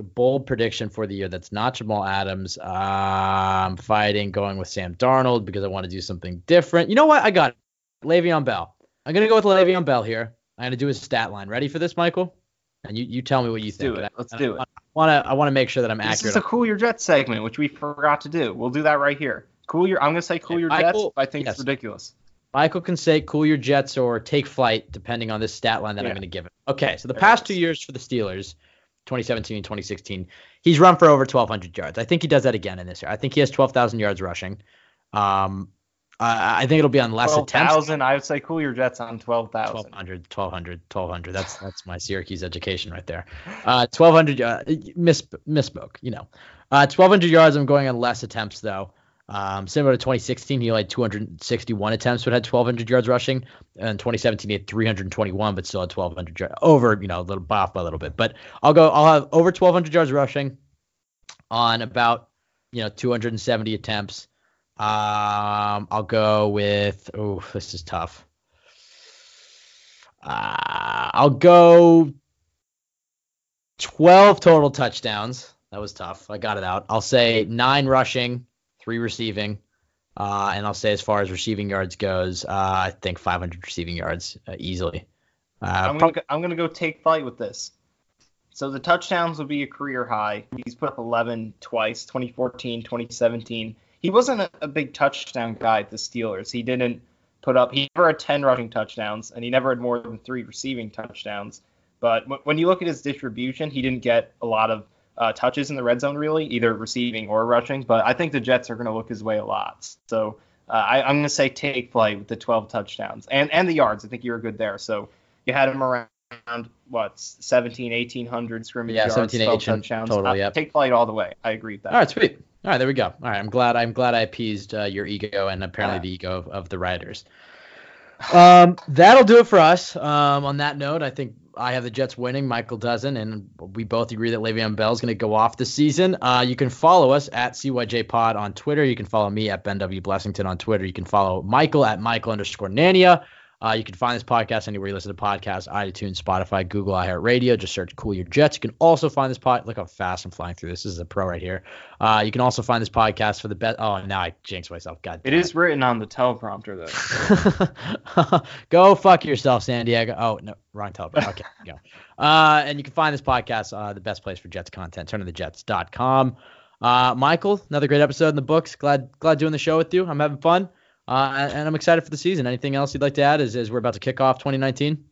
bold prediction for the year that's not Jamal Adams. I'm going with Sam Darnold because I want to do something different. You know what? I got it. Le'Veon Bell. I'm going to go with Le'Veon Bell here. I'm going to do his stat line. Ready for this, Michael? And you tell me what you think. Let's do it. I want to make sure that I'm accurate. This is a Cool Your Jets segment, which we forgot to do. We'll do that right here. I'm going to say Cool Your Jets. I think it's ridiculous. Michael can say Cool Your Jets or Take Flight, depending on this stat line that I'm going to give it. Okay, so the past 2 years for the Steelers, 2017 and 2016, he's run for over 1,200 yards. I think he does that again in this year. I think he has 12,000 yards rushing. I think it'll be on less attempts. 12,000, I would say Cool Your Jets on 12,000. 1,200. That's my Syracuse education right there. 1,200, misspoke, 1,200 yards, I'm going on less attempts, though. Similar to 2016, he had 261 attempts, but had 1,200 yards rushing. And 2017, he had 321, but still had 1,200 yards over, a little off by a little bit. But I'll have over 1,200 yards rushing on about, 270 attempts. I'll go with, this is tough. I'll go 12 total touchdowns. That was tough. I got it out. I'll say 9 rushing. 3 receiving, and I'll say as far as receiving yards goes, I think 500 receiving yards easily. I'm going to go Take Flight with this. So the touchdowns will be a career high. He's put up 11 twice, 2014, 2017. He wasn't a big touchdown guy at the Steelers. He never had 10 rushing touchdowns, and he never had more than 3 receiving touchdowns. But when you look at his distribution, he didn't get a lot of touches in the red zone, really, either receiving or rushing. But I think the Jets are going to look his way a lot. So I'm going to say Take Flight with the 12 touchdowns and the yards. I think you were good there. So you had him around, 1,800 scrimmage yards, 12 touchdowns. Total, yep. Take Flight all the way. I agree with that. All right, sweet. All right, there we go. All right, I'm glad I appeased your ego and apparently the ego of the writers. That'll do it for us. On that note, I think I have the Jets winning. Michael doesn't, and we both agree that Le'Veon Bell is going to go off this season. You can follow us at CYJPod on Twitter. You can follow me at Ben W. Blessington on Twitter. You can follow Michael at Michael_Nania. You can find this podcast anywhere you listen to podcasts, iTunes, Spotify, Google, iHeartRadio. Just search Cool Your Jets. You can also find this pod. Look how fast I'm flying through this. This is a pro right here. You can also find this podcast for the best. Oh, now I jinxed myself. God damn it. It is written on the teleprompter, though. Go fuck yourself, San Diego. Oh, no. Wrong teleprompter. Okay, go. And you can find this podcast, the best place for Jets content, turnonthejets.com. Michael, another great episode in the books. Glad doing the show with you. I'm having fun. And I'm excited for the season. Anything else you'd like to add as we're about to kick off 2019?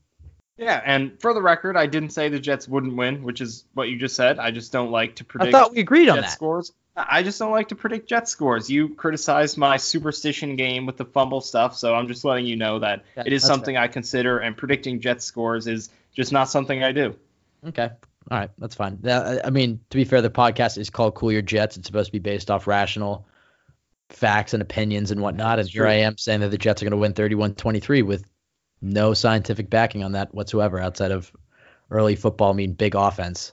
Yeah, and for the record, I didn't say the Jets wouldn't win, which is what you just said. I just don't like to predict. I thought we agreed on that. Scores. I just don't like to predict Jets scores. You criticized my superstition game with the fumble stuff, so I'm just letting you know that it is something fair. I consider, and predicting Jets scores is just not something I do. Okay. All right. That's fine. I mean, to be fair, the podcast is called Cool Your Jets. It's supposed to be based off rational facts and opinions and whatnot, and here I am saying that the Jets are going to win 31-23 with no scientific backing on that whatsoever outside of early football mean big offense.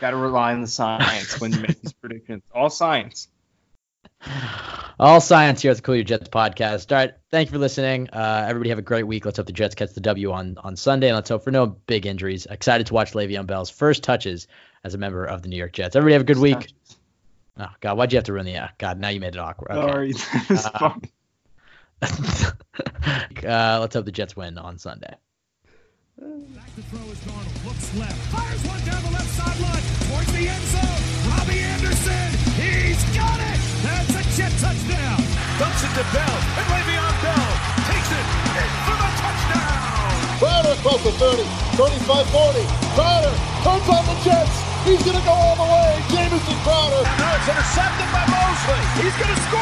Got to rely on the science when you make these predictions. All science here at the Cool Your Jets podcast. All right, thank you for listening. Everybody have a great week. Let's hope the Jets catch the W on Sunday, and let's hope for no big injuries. Excited to watch Le'Veon Bell's first touches as a member of the New York Jets. Everybody have a good week. Oh, God, why'd you have to ruin the God, now you made it awkward. Okay. Sorry. Let's hope the Jets win on Sunday. Back to throw is Darnold. Looks left. Fires one down the left sideline. Towards the end zone. Robbie Anderson. He's got it. That's a Jet touchdown. Dumps it to Bell. And Le'Veon Bell takes it in for the touchdown. Crowder across the 30. 35, 40. Crowder turns on the Jets. He's going to go all the way. Jameson Crowder. Now it's intercepted by Mosley. He's going to score.